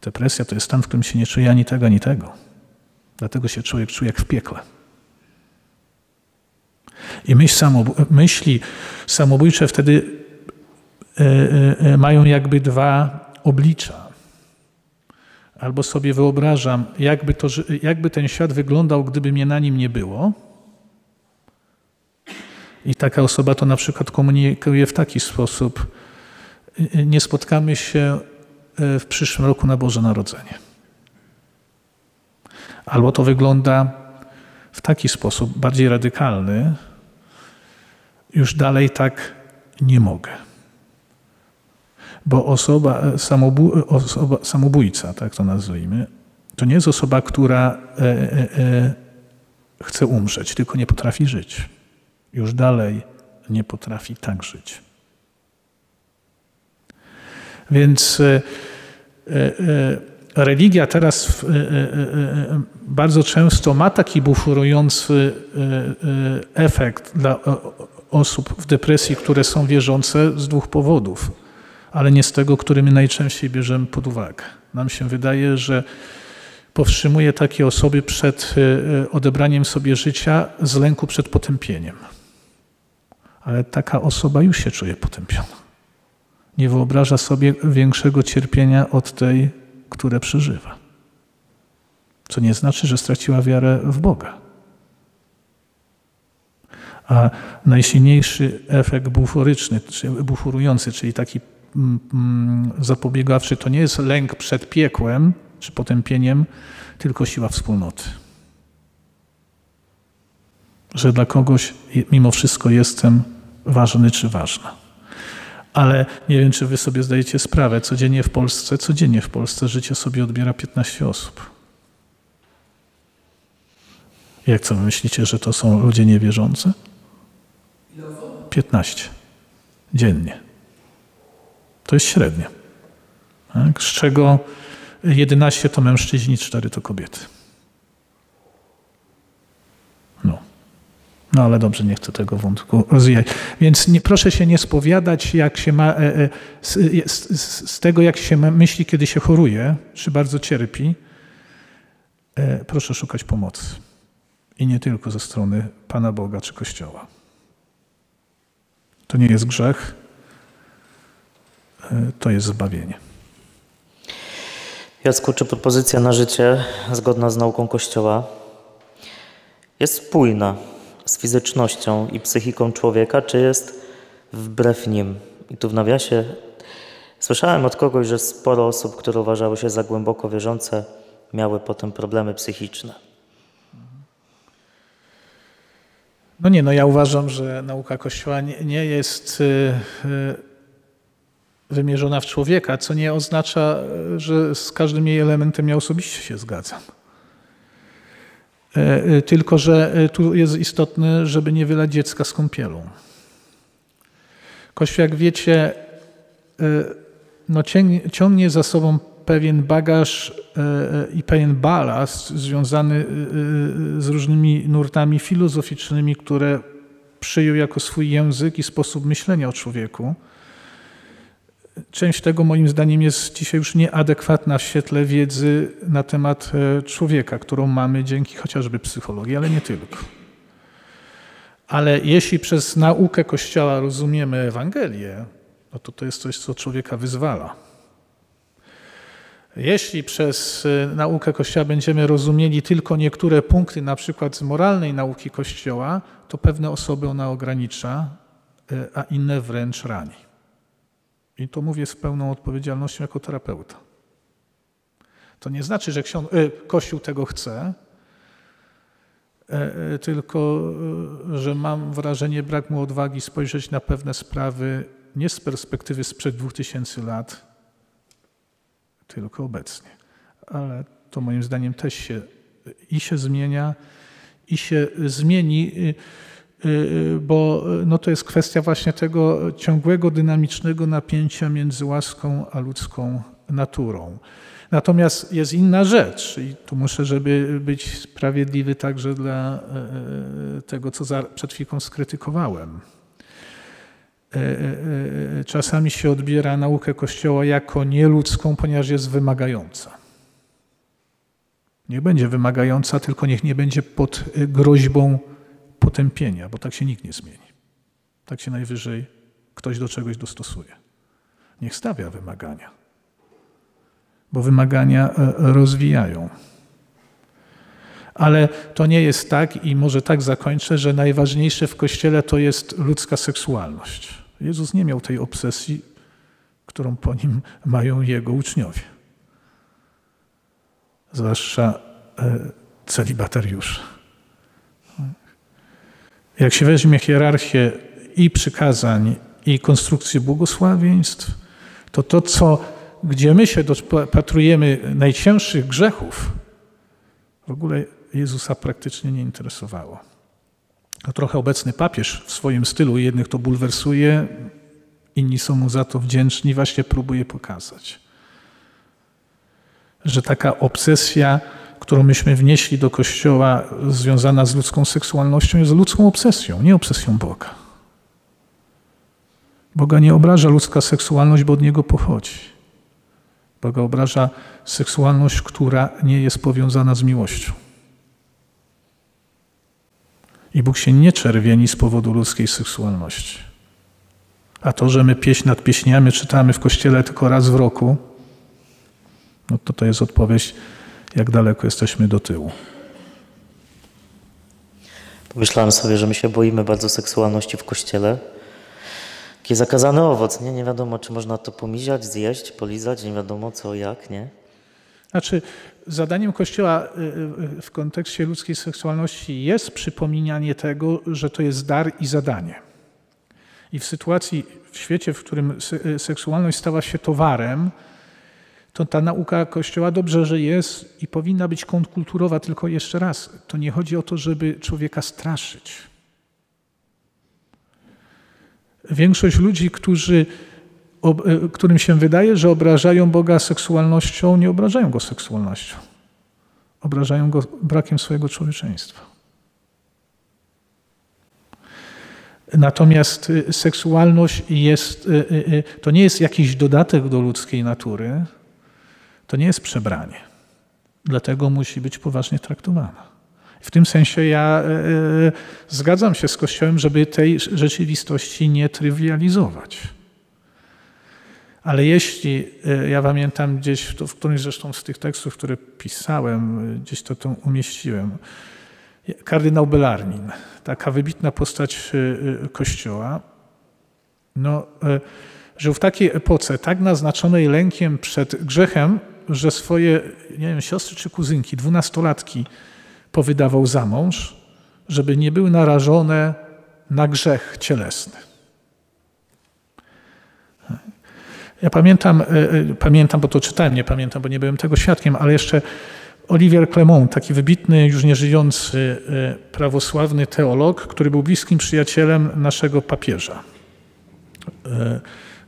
Depresja to jest stan, w którym się nie czuje ani tego, ani tego. Dlatego się człowiek czuje jak w piekle. I myśli samobójcze wtedy mają jakby dwa oblicza. Albo sobie wyobrażam, jakby, to, jakby ten świat wyglądał, gdyby mnie na nim nie było. I taka osoba to na przykład komunikuje w taki sposób. Nie spotkamy się w przyszłym roku na Boże Narodzenie. Albo to wygląda w taki sposób bardziej radykalny, już dalej tak nie mogę. Bo osoba, samobój, osoba samobójca, tak to nazwijmy, to nie jest osoba, która e, e, e, chce umrzeć, tylko nie potrafi żyć. Już dalej nie potrafi tak żyć. Więc e, e, religia teraz bardzo często ma taki buforujący efekt dla osób w depresji, które są wierzące z dwóch powodów, ale nie z tego, który my najczęściej bierzemy pod uwagę. Nam się wydaje, że powstrzymuje takie osoby przed odebraniem sobie życia z lęku przed potępieniem. Ale taka osoba już się czuje potępiona. Nie wyobraża sobie większego cierpienia od tej, które przeżywa. Co nie znaczy, że straciła wiarę w Boga. A najsilniejszy efekt buforyczny, czy buforujący, czyli taki mm, zapobiegawczy, to nie jest lęk przed piekłem czy potępieniem, tylko siła wspólnoty. Że dla kogoś mimo wszystko jestem ważny czy ważna. Ale nie wiem, czy wy sobie zdajecie sprawę, codziennie w Polsce, codziennie w Polsce życie sobie odbiera piętnaście osób. Jak co, myślicie, że to są ludzie niewierzący? piętnaście dziennie. To jest średnia. Tak? Z czego jedenaście to mężczyźni, cztery to kobiety. No. No ale dobrze, nie chcę tego wątku rozwijać. Więc nie, proszę się nie spowiadać jak się ma, e, e, z, z, z tego, jak się myśli, kiedy się choruje, czy bardzo cierpi. E, proszę szukać pomocy. I nie tylko ze strony Pana Boga czy Kościoła. To nie jest grzech, to jest zbawienie. Jacku, czy propozycja na życie zgodna z nauką Kościoła jest spójna z fizycznością i psychiką człowieka, czy jest wbrew nim? I tu w nawiasie słyszałem od kogoś, że sporo osób, które uważały się za głęboko wierzące, miały potem problemy psychiczne. No nie, no ja uważam, że nauka Kościoła nie, nie jest wymierzona w człowieka, co nie oznacza, że z każdym jej elementem ja osobiście się zgadzam. Tylko że tu jest istotne, żeby nie wylać dziecka z kąpielą. Kościół, jak wiecie, no ciągnie za sobą pewien bagaż i pewien balast związany z różnymi nurtami filozoficznymi, które przyjął jako swój język i sposób myślenia o człowieku. Część tego moim zdaniem jest dzisiaj już nieadekwatna w świetle wiedzy na temat człowieka, którą mamy dzięki chociażby psychologii, ale nie tylko. Ale jeśli przez naukę Kościoła rozumiemy Ewangelię, no to to jest coś, co człowieka wyzwala. Jeśli przez naukę Kościoła będziemy rozumieli tylko niektóre punkty, na przykład z moralnej nauki Kościoła, to pewne osoby ona ogranicza, a inne wręcz rani. I to mówię z pełną odpowiedzialnością jako terapeuta. To nie znaczy, że Kościół tego chce, tylko że mam wrażenie, brak mu odwagi spojrzeć na pewne sprawy nie z perspektywy sprzed dwóch tysięcy lat, tylko obecnie. Ale to moim zdaniem też się i się zmienia, i się zmieni, bo no to jest kwestia właśnie tego ciągłego, dynamicznego napięcia między łaską a ludzką naturą. Natomiast jest inna rzecz i tu muszę, żeby być sprawiedliwy także dla tego, co przed chwilą skrytykowałem. Czasami się odbiera naukę Kościoła jako nieludzką, ponieważ jest wymagająca. Niech będzie wymagająca, tylko niech nie będzie pod groźbą potępienia, bo tak się nikt nie zmieni. Tak się najwyżej ktoś do czegoś dostosuje. Niech stawia wymagania, bo wymagania rozwijają. Ale to nie jest tak i może tak zakończę, że najważniejsze w Kościele to jest ludzka seksualność. Jezus nie miał tej obsesji, którą po nim mają jego uczniowie. Zwłaszcza celibatariusze. Jak się weźmie hierarchię i przykazań, i konstrukcji błogosławieństw, to to, co, gdzie my się dopatrujemy najcięższych grzechów, w ogóle Jezusa praktycznie nie interesowało. A trochę obecny papież w swoim stylu, jednych to bulwersuje, inni są mu za to wdzięczni, właśnie próbuje pokazać, że taka obsesja, którą myśmy wnieśli do Kościoła, związana z ludzką seksualnością, jest ludzką obsesją, nie obsesją Boga. Boga nie obraża ludzka seksualność, bo od Niego pochodzi. Boga obraża seksualność, która nie jest powiązana z miłością. I Bóg się nie czerwieni z powodu ludzkiej seksualności. A to, że my pieśń nad pieśniami czytamy w Kościele tylko raz w roku, no to to jest odpowiedź, jak daleko jesteśmy do tyłu. Pomyślałem sobie, że my się boimy bardzo seksualności w Kościele. Taki zakazany owoc, nie? Nie wiadomo, czy można to pomiziać, zjeść, polizać, nie wiadomo co, jak, nie? Znaczy, zadaniem Kościoła w kontekście ludzkiej seksualności jest przypominanie tego, że to jest dar i zadanie. I w sytuacji, w świecie, w którym seksualność stała się towarem, to ta nauka Kościoła dobrze, że jest i powinna być kontrkulturowa, tylko jeszcze raz, to nie chodzi o to, żeby człowieka straszyć. Większość ludzi, którzy, którym się wydaje, że obrażają Boga seksualnością, nie obrażają Go seksualnością. Obrażają Go brakiem swojego człowieczeństwa. Natomiast seksualność jest, to nie jest jakiś dodatek do ludzkiej natury, to nie jest przebranie. Dlatego musi być poważnie traktowana. W tym sensie ja zgadzam się z Kościołem, żeby tej rzeczywistości nie trywializować. Ale jeśli, ja pamiętam gdzieś, to w którymś zresztą z tych tekstów, które pisałem, gdzieś to, to umieściłem, kardynał Bellarmin, taka wybitna postać Kościoła, no, żył w takiej epoce, tak naznaczonej lękiem przed grzechem, że swoje, nie wiem, siostry czy kuzynki, dwunastolatki powydawał za mąż, żeby nie były narażone na grzech cielesny. Ja pamiętam, pamiętam, bo to czytałem, nie pamiętam, bo nie byłem tego świadkiem, ale jeszcze Olivier Clément, taki wybitny, już nieżyjący prawosławny teolog, który był bliskim przyjacielem naszego papieża.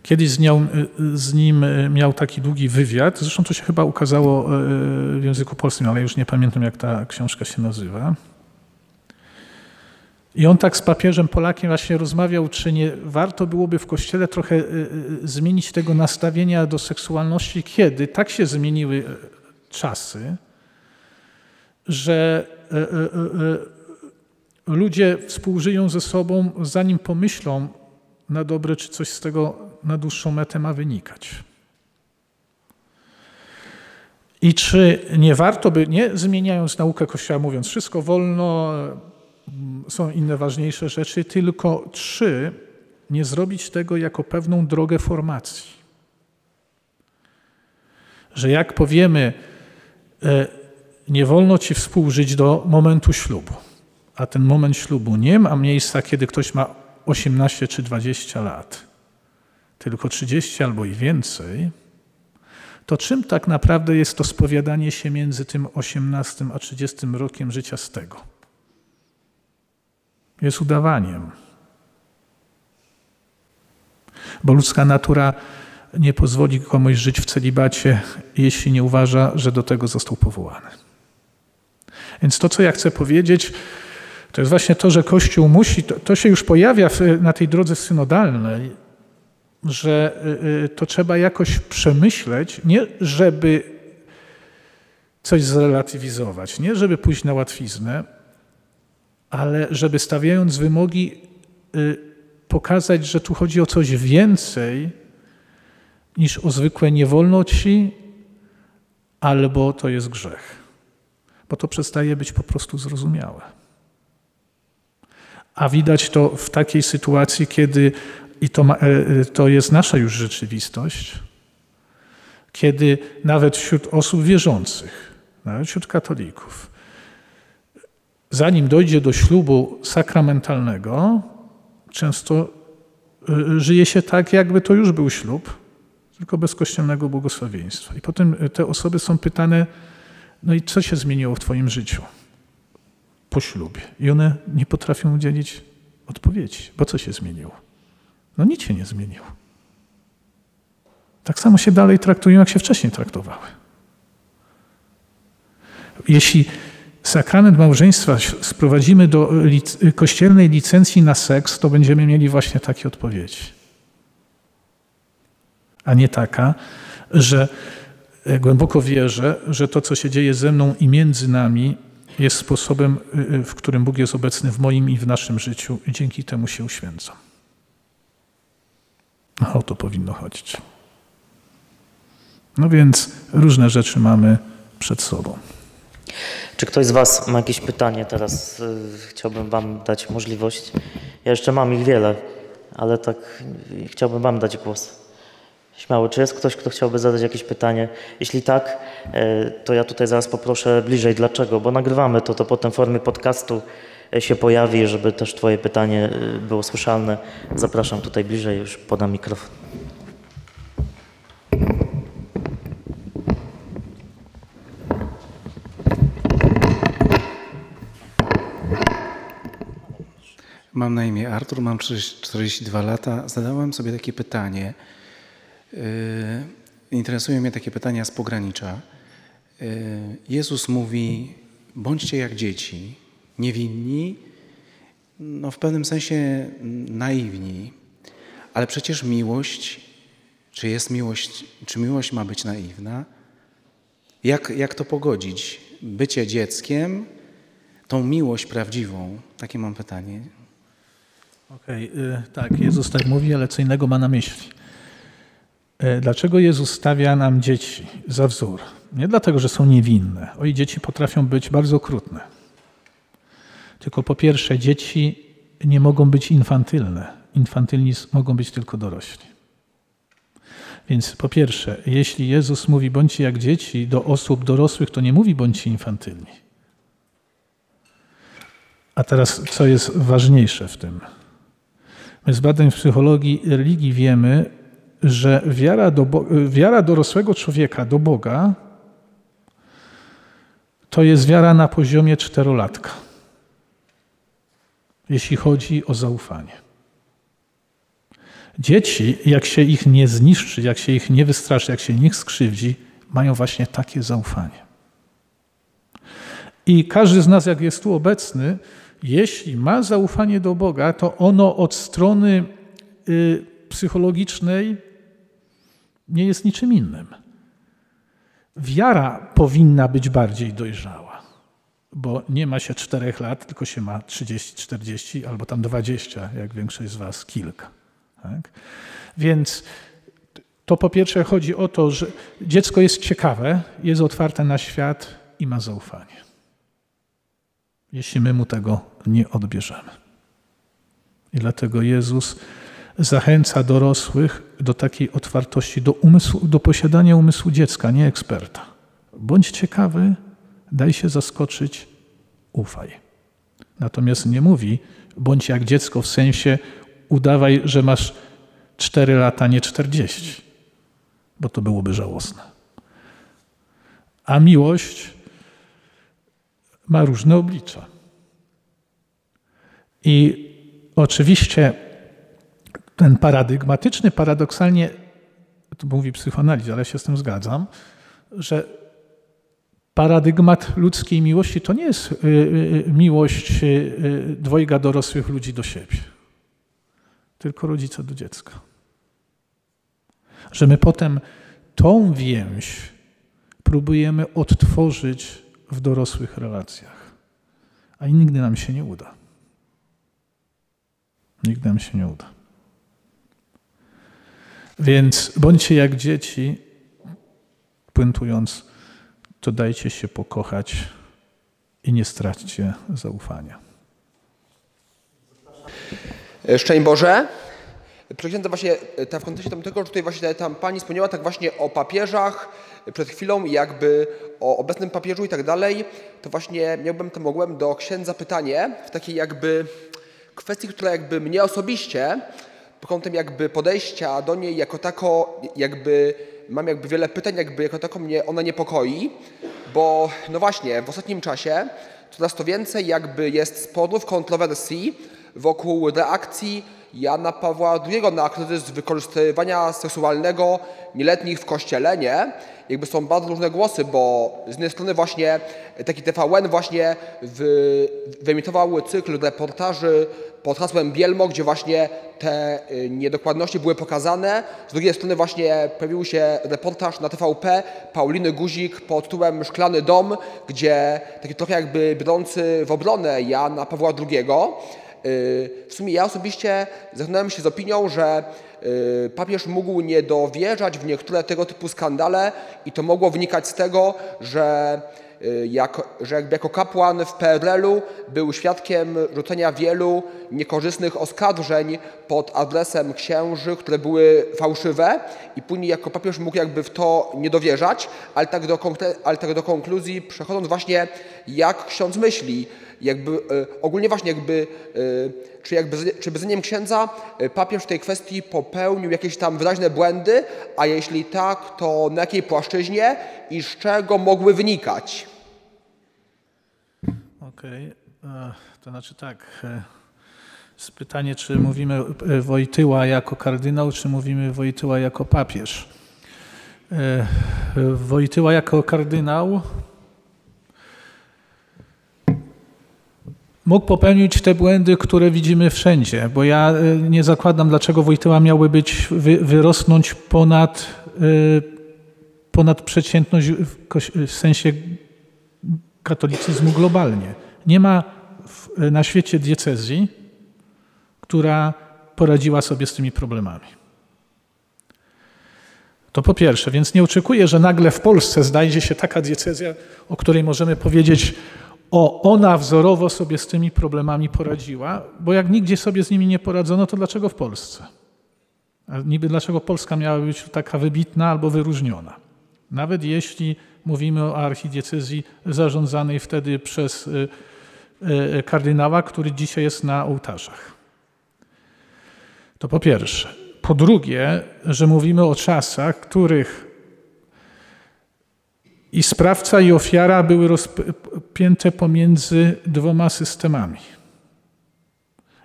Kiedyś z nią, z nim miał taki długi wywiad, zresztą to się chyba ukazało w języku polskim, ale już nie pamiętam, jak ta książka się nazywa. I on tak z papieżem Polakiem właśnie rozmawiał, czy nie warto byłoby w Kościele trochę zmienić tego nastawienia do seksualności, kiedy tak się zmieniły czasy, że ludzie współżyją ze sobą, zanim pomyślą na dobre, czy coś z tego na dłuższą metę ma wynikać. I czy nie warto by, nie zmieniając naukę Kościoła, mówiąc wszystko wolno, są inne ważniejsze rzeczy, tylko czy nie zrobić tego jako pewną drogę formacji. Że jak powiemy, nie wolno ci współżyć do momentu ślubu, a ten moment ślubu nie ma miejsca, kiedy ktoś ma osiemnaście czy dwadzieścia lat, tylko trzydzieści albo i więcej, to czym tak naprawdę jest to spowiadanie się między tym osiemnastym a trzydziestym rokiem życia z tego? Jest udawaniem. Bo ludzka natura nie pozwoli komuś żyć w celibacie, jeśli nie uważa, że do tego został powołany. Więc to, co ja chcę powiedzieć, to jest właśnie to, że Kościół musi, to, to się już pojawia w, na tej drodze synodalnej, że y, to trzeba jakoś przemyśleć, nie żeby coś zrelatywizować, nie żeby pójść na łatwiznę, ale żeby stawiając wymogi y, pokazać, że tu chodzi o coś więcej niż o zwykłe niewolności, albo to jest grzech. Bo to przestaje być po prostu zrozumiałe. A widać to w takiej sytuacji, kiedy, i to, ma, to jest nasza już rzeczywistość, kiedy nawet wśród osób wierzących, nawet wśród katolików, zanim dojdzie do ślubu sakramentalnego, często żyje się tak, jakby to już był ślub, tylko bez kościelnego błogosławieństwa. I potem te osoby są pytane, no i co się zmieniło w twoim życiu po ślubie? I one nie potrafią udzielić odpowiedzi. Bo co się zmieniło? No nic się nie zmieniło. Tak samo się dalej traktują, jak się wcześniej traktowały. Jeśli sakrament małżeństwa sprowadzimy do lic- kościelnej licencji na seks, to będziemy mieli właśnie takie odpowiedzi. A nie taka, że głęboko wierzę, że to, co się dzieje ze mną i między nami, jest sposobem, w którym Bóg jest obecny w moim i w naszym życiu i dzięki temu się uświęcam. O to powinno chodzić. No więc różne rzeczy mamy przed sobą. Czy ktoś z was ma jakieś pytanie teraz? Chciałbym wam dać możliwość. Ja jeszcze mam ich wiele, ale tak chciałbym wam dać głos. Śmiało, czy jest ktoś, kto chciałby zadać jakieś pytanie? Jeśli tak, to ja tutaj zaraz poproszę bliżej. Dlaczego? Bo nagrywamy to, to potem w formie podcastu się pojawi, żeby też twoje pytanie było słyszalne. Zapraszam tutaj bliżej, już podam mikrofon. Mam na imię Artur, mam czterdzieści dwa lata. Zadałem sobie takie pytanie. Yy, interesują mnie takie pytania z pogranicza. Yy, Jezus mówi, bądźcie jak dzieci, niewinni, no w pewnym sensie naiwni, ale przecież miłość, czy jest miłość, czy miłość ma być naiwna? Jak, jak to pogodzić? Bycie dzieckiem, tą miłość prawdziwą? Takie mam pytanie. Okej, okay, tak, Jezus tak mówi, ale co innego ma na myśli. Dlaczego Jezus stawia nam dzieci za wzór? Nie dlatego, że są niewinne. Oj, dzieci potrafią być bardzo okrutne. Tylko po pierwsze, dzieci nie mogą być infantylne. Infantylni mogą być tylko dorośli. Więc po pierwsze, jeśli Jezus mówi bądźcie jak dzieci do osób dorosłych, to nie mówi bądźcie infantylni. A teraz, co jest ważniejsze w tym? My z badań w psychologii religii wiemy, że wiara, do Bo- wiara dorosłego człowieka do Boga to jest wiara na poziomie czterolatka, jeśli chodzi o zaufanie. Dzieci, jak się ich nie zniszczy, jak się ich nie wystraszy, jak się ich skrzywdzi, mają właśnie takie zaufanie. I każdy z nas, jak jest tu obecny, jeśli ma zaufanie do Boga, to ono od strony y, psychologicznej nie jest niczym innym. Wiara powinna być bardziej dojrzała, bo nie ma się czterech lat, tylko się ma trzydzieści, czterdzieści albo tam dwadzieścia, jak większość z was kilka. Tak? Więc to po pierwsze chodzi o to, że dziecko jest ciekawe, jest otwarte na świat i ma zaufanie. Jeśli my mu tego nie odbierzemy. I dlatego Jezus zachęca dorosłych do takiej otwartości, do umysłu, do posiadania umysłu dziecka, nie eksperta. Bądź ciekawy, daj się zaskoczyć, ufaj. Natomiast nie mówi, bądź jak dziecko w sensie udawaj, że masz cztery lata, nie czterdzieści, bo to byłoby żałosne. A miłość ma różne oblicza. I oczywiście ten paradygmatyczny, paradoksalnie, to mówi psychoanaliz, ale ja się z tym zgadzam, że paradygmat ludzkiej miłości to nie jest y, y, miłość y, y, dwojga dorosłych ludzi do siebie, tylko rodzica do dziecka. Że my potem tą więź próbujemy odtworzyć w dorosłych relacjach. A nigdy nam się nie uda. Nigdy nam się nie uda. Więc bądźcie jak dzieci, puentując, to dajcie się pokochać i nie straćcie zaufania. Szczęść Boże. Przeglądam właśnie w kontekście tego, że tutaj właśnie tam pani wspomniała tak właśnie o papieżach przed chwilą, jakby o obecnym papieżu i tak dalej, to właśnie miałbym, to mogłem do księdza pytanie w takiej jakby kwestii, która jakby mnie osobiście, pod kątem jakby podejścia do niej jako tako, jakby mam jakby wiele pytań, jakby jako tako mnie ona niepokoi, bo no właśnie w ostatnim czasie coraz to więcej jakby jest sporów, kontrowersji wokół reakcji Jana Pawła drugiego na kryzys wykorzystywania seksualnego nieletnich w Kościele, nie? Jakby są bardzo różne głosy, bo z jednej strony właśnie taki T V N właśnie wy, wyemitował cykl reportaży pod hasłem Bielmo, gdzie właśnie te niedokładności były pokazane. Z drugiej strony właśnie pojawił się reportaż na T V P Pauliny Guzik pod tytułem Szklany Dom, gdzie taki trochę jakby biorący w obronę Jana Pawła drugiego. W sumie ja osobiście zetknąłem się z opinią, że papież mógł nie dowierzać w niektóre tego typu skandale i to mogło wynikać z tego, że, jako, że jakby jako kapłan w P R L u był świadkiem rzucenia wielu niekorzystnych oskarżeń pod adresem księży, które były fałszywe i później jako papież mógł jakby w to nie dowierzać, ale tak do, ale tak do konkluzji przechodząc właśnie jak ksiądz myśli. Jakby, y, ogólnie właśnie jakby, y, czy, jakby, czy bez zdaniem księdza y, papież w tej kwestii popełnił jakieś tam wyraźne błędy, a jeśli tak, to na jakiej płaszczyźnie i z czego mogły wynikać? Okej, okay. To znaczy tak, Jest pytanie, czy mówimy Wojtyła jako kardynał, czy mówimy Wojtyła jako papież. Wojtyła jako kardynał mógł popełnić te błędy, które widzimy wszędzie, bo ja nie zakładam, dlaczego Wojtyła miałby być, wyrosnąć ponad, ponad przeciętność w sensie katolicyzmu globalnie. Nie ma na świecie diecezji, która poradziła sobie z tymi problemami. To po pierwsze, więc nie oczekuję, że nagle w Polsce znajdzie się taka diecezja, o której możemy powiedzieć, o, ona wzorowo sobie z tymi problemami poradziła, bo jak nigdzie sobie z nimi nie poradzono, to dlaczego w Polsce? A niby dlaczego Polska miała być taka wybitna albo wyróżniona? Nawet jeśli mówimy o archidiecezji zarządzanej wtedy przez y, y, kardynała, który dzisiaj jest na ołtarzach. To po pierwsze. Po drugie, że mówimy o czasach, których i sprawca, i ofiara były rozpięte pomiędzy dwoma systemami.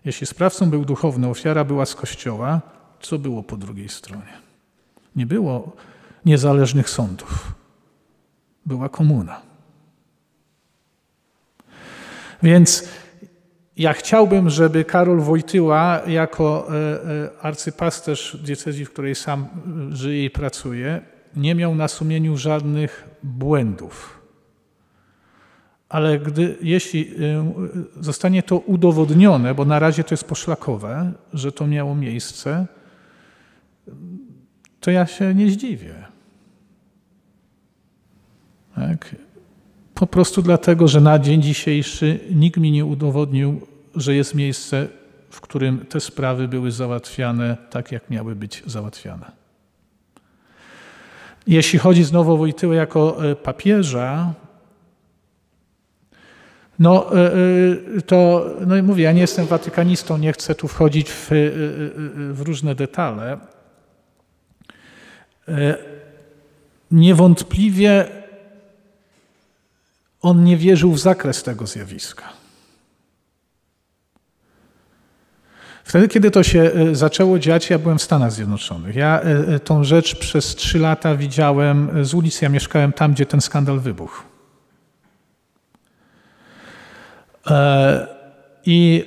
Jeśli sprawcą był duchowny, ofiara była z Kościoła, co było po drugiej stronie? Nie było niezależnych sądów. Była komuna. Więc ja chciałbym, żeby Karol Wojtyła jako arcypasterz diecezji, w której sam żyje i pracuje, nie miał na sumieniu żadnych błędów. Ale gdy, jeśli zostanie to udowodnione, bo na razie to jest poszlakowe, że to miało miejsce, to ja się nie zdziwię. Tak? Po prostu dlatego, że na dzień dzisiejszy nikt mi nie udowodnił, że jest miejsce, w którym te sprawy były załatwiane tak, jak miały być załatwiane. Jeśli chodzi znowu o Wojtyłę jako papieża, no to no i mówię, ja nie jestem watykanistą, nie chcę tu wchodzić w, w różne detale. Niewątpliwie on nie wierzył w zakres tego zjawiska. Wtedy, kiedy to się zaczęło dziać, ja byłem w Stanach Zjednoczonych. Ja tą rzecz przez trzy lata widziałem z ulicy. Ja mieszkałem tam, gdzie ten skandal wybuchł. I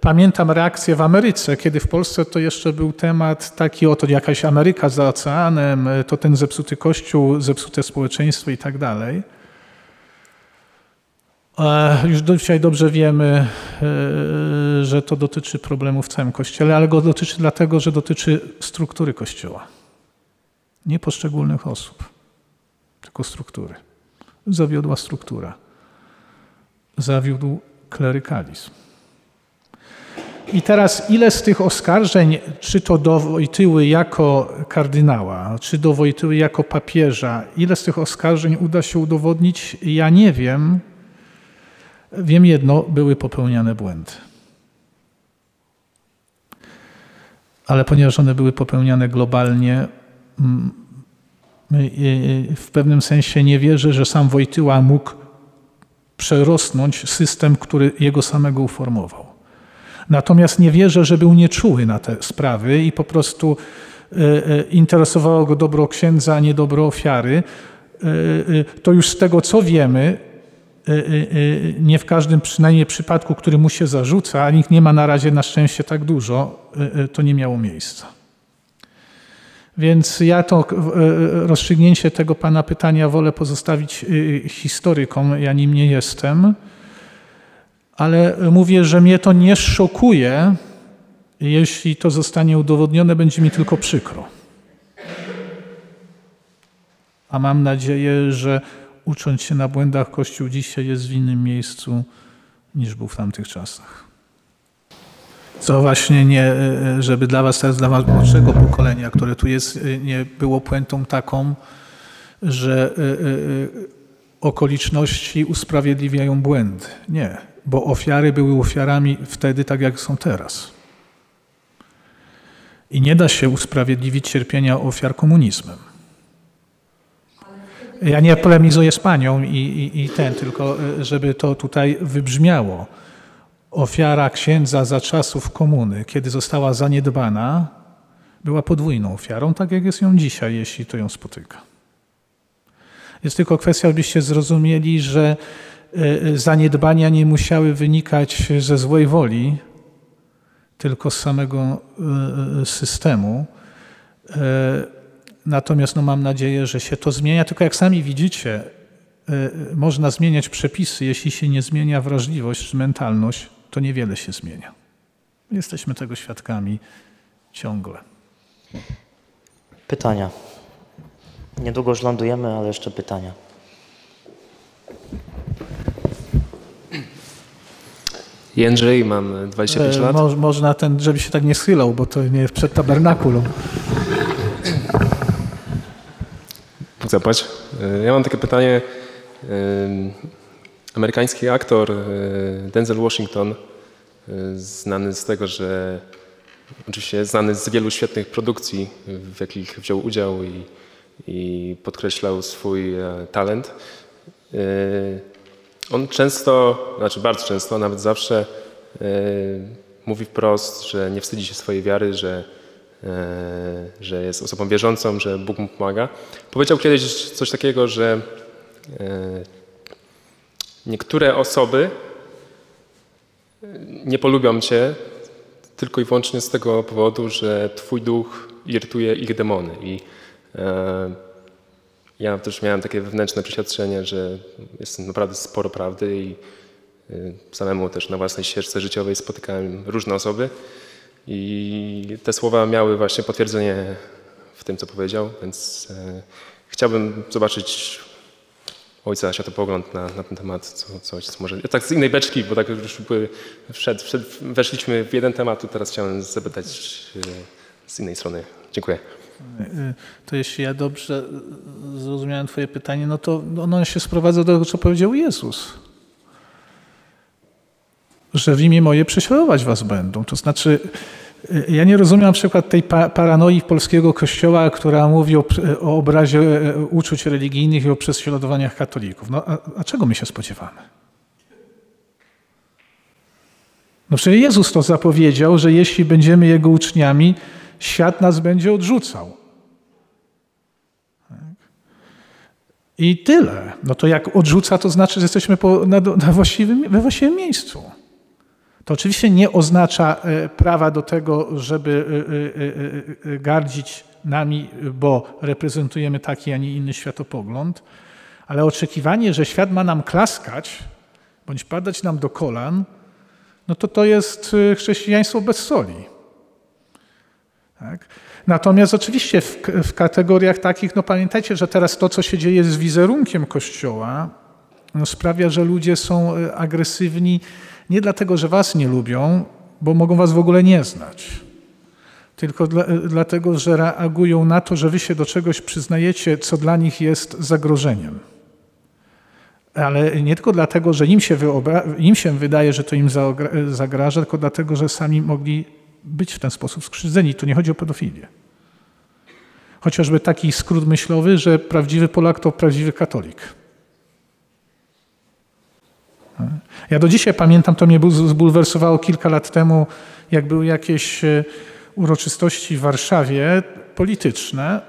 pamiętam reakcję w Ameryce, kiedy w Polsce to jeszcze był temat taki oto jakaś Ameryka za oceanem, to ten zepsuty kościół, zepsute społeczeństwo i tak dalej. Już dzisiaj dobrze wiemy, że to dotyczy problemu w całym Kościele, ale go dotyczy dlatego, że dotyczy struktury Kościoła. Nie poszczególnych osób, tylko struktury. Zawiodła struktura. Zawiódł klerykalizm. I teraz ile z tych oskarżeń, czy to do Wojtyły jako kardynała, czy do Wojtyły jako papieża, ile z tych oskarżeń uda się udowodnić, ja nie wiem. Wiem jedno, były popełniane błędy. Ale ponieważ one były popełniane globalnie, w pewnym sensie nie wierzę, że sam Wojtyła mógł przerosnąć system, który jego samego uformował. Natomiast nie wierzę, że był nieczuły na te sprawy i po prostu interesowało go dobro księdza, a nie dobro ofiary. To już z tego, co wiemy, nie w każdym przynajmniej przypadku, który mu się zarzuca, a nikt nie ma na razie na szczęście tak dużo, to nie miało miejsca. Więc ja to rozstrzygnięcie tego pana pytania wolę pozostawić historykom, ja nim nie jestem, ale mówię, że mnie to nie szokuje, jeśli to zostanie udowodnione, będzie mi tylko przykro. A mam nadzieję, że ucząc się na błędach, Kościół dzisiaj jest w innym miejscu niż był w tamtych czasach. Co właśnie nie, żeby dla was, teraz dla was młodszego pokolenia, które tu jest, nie było puentą taką, że okoliczności usprawiedliwiają błędy. Nie, bo ofiary były ofiarami wtedy tak, jak są teraz. I nie da się usprawiedliwić cierpienia ofiar komunizmem. Ja nie polemizuję z panią i, i, i ten, tylko żeby to tutaj wybrzmiało. Ofiara księdza za czasów komuny, kiedy została zaniedbana, była podwójną ofiarą, tak jak jest ją dzisiaj, jeśli to ją spotyka. Jest tylko kwestia, abyście zrozumieli, że zaniedbania nie musiały wynikać ze złej woli, tylko z samego systemu. Natomiast no, mam nadzieję, że się to zmienia. Tylko jak sami widzicie, można zmieniać przepisy. Jeśli się nie zmienia wrażliwość czy mentalność, to niewiele się zmienia. Jesteśmy tego świadkami ciągle. Pytania. Niedługo już lądujemy, ale jeszcze pytania. Jędrzej, mam dwadzieścia pięć e, lat. Mo, można ten, żeby się tak nie schylał, bo to nie jest przed tabernakulą. Zapłać. Ja mam takie pytanie. Amerykański aktor Denzel Washington, znany z tego, że oczywiście znany z wielu świetnych produkcji, w jakich wziął udział i, i podkreślał swój talent. On często, znaczy bardzo często, nawet zawsze mówi wprost, że nie wstydzi się swojej wiary, że że jest osobą wierzącą, że Bóg mu pomaga. Powiedział kiedyś coś takiego, że niektóre osoby nie polubią cię tylko i wyłącznie z tego powodu, że twój duch irytuje ich demony. I ja też miałem takie wewnętrzne przeświadczenie, że jest naprawdę sporo prawdy i samemu też na własnej ścieżce życiowej spotykałem różne osoby. I te słowa miały właśnie potwierdzenie w tym, co powiedział, więc e, chciałbym zobaczyć ojca światopogląd na, na ten temat, co, co ojciec może... Ja tak z innej beczki, bo tak już by wszedł, wszedł, weszliśmy w jeden temat, teraz chciałem zapytać e, z innej strony. Dziękuję. To jeśli ja dobrze zrozumiałem twoje pytanie, no to ono się sprowadza do tego, co powiedział Jezus. Że w imię moje prześladować was będą. To znaczy, ja nie rozumiem na przykład tej pa paranoi polskiego kościoła, która mówi o, o obrazie uczuć religijnych i o prześladowaniach katolików. No, a, a czego my się spodziewamy? No przecież Jezus to zapowiedział, że jeśli będziemy Jego uczniami, świat nas będzie odrzucał. I tyle. No to jak odrzuca, to znaczy, że jesteśmy po, na, na właściwym, we właściwym miejscu. To oczywiście nie oznacza prawa do tego, żeby gardzić nami, bo reprezentujemy taki, a nie inny światopogląd, ale oczekiwanie, że świat ma nam klaskać, bądź padać nam do kolan, no to to jest chrześcijaństwo bez soli. Tak? Natomiast oczywiście w, w kategoriach takich, no pamiętajcie, że teraz to, co się dzieje z wizerunkiem Kościoła, no sprawia, że ludzie są agresywni, nie dlatego, że was nie lubią, bo mogą was w ogóle nie znać. Tylko dla, dlatego, że reagują na to, że wy się do czegoś przyznajecie, co dla nich jest zagrożeniem. Ale nie tylko dlatego, że im się, im się wydaje, że to im zagraża, tylko dlatego, że sami mogli być w ten sposób skrzywdzeni. Tu nie chodzi o pedofilię. Chociażby taki skrót myślowy, że prawdziwy Polak to prawdziwy katolik. Ja do dzisiaj pamiętam, to mnie zbulwersowało kilka lat temu, jak były jakieś uroczystości w Warszawie polityczne,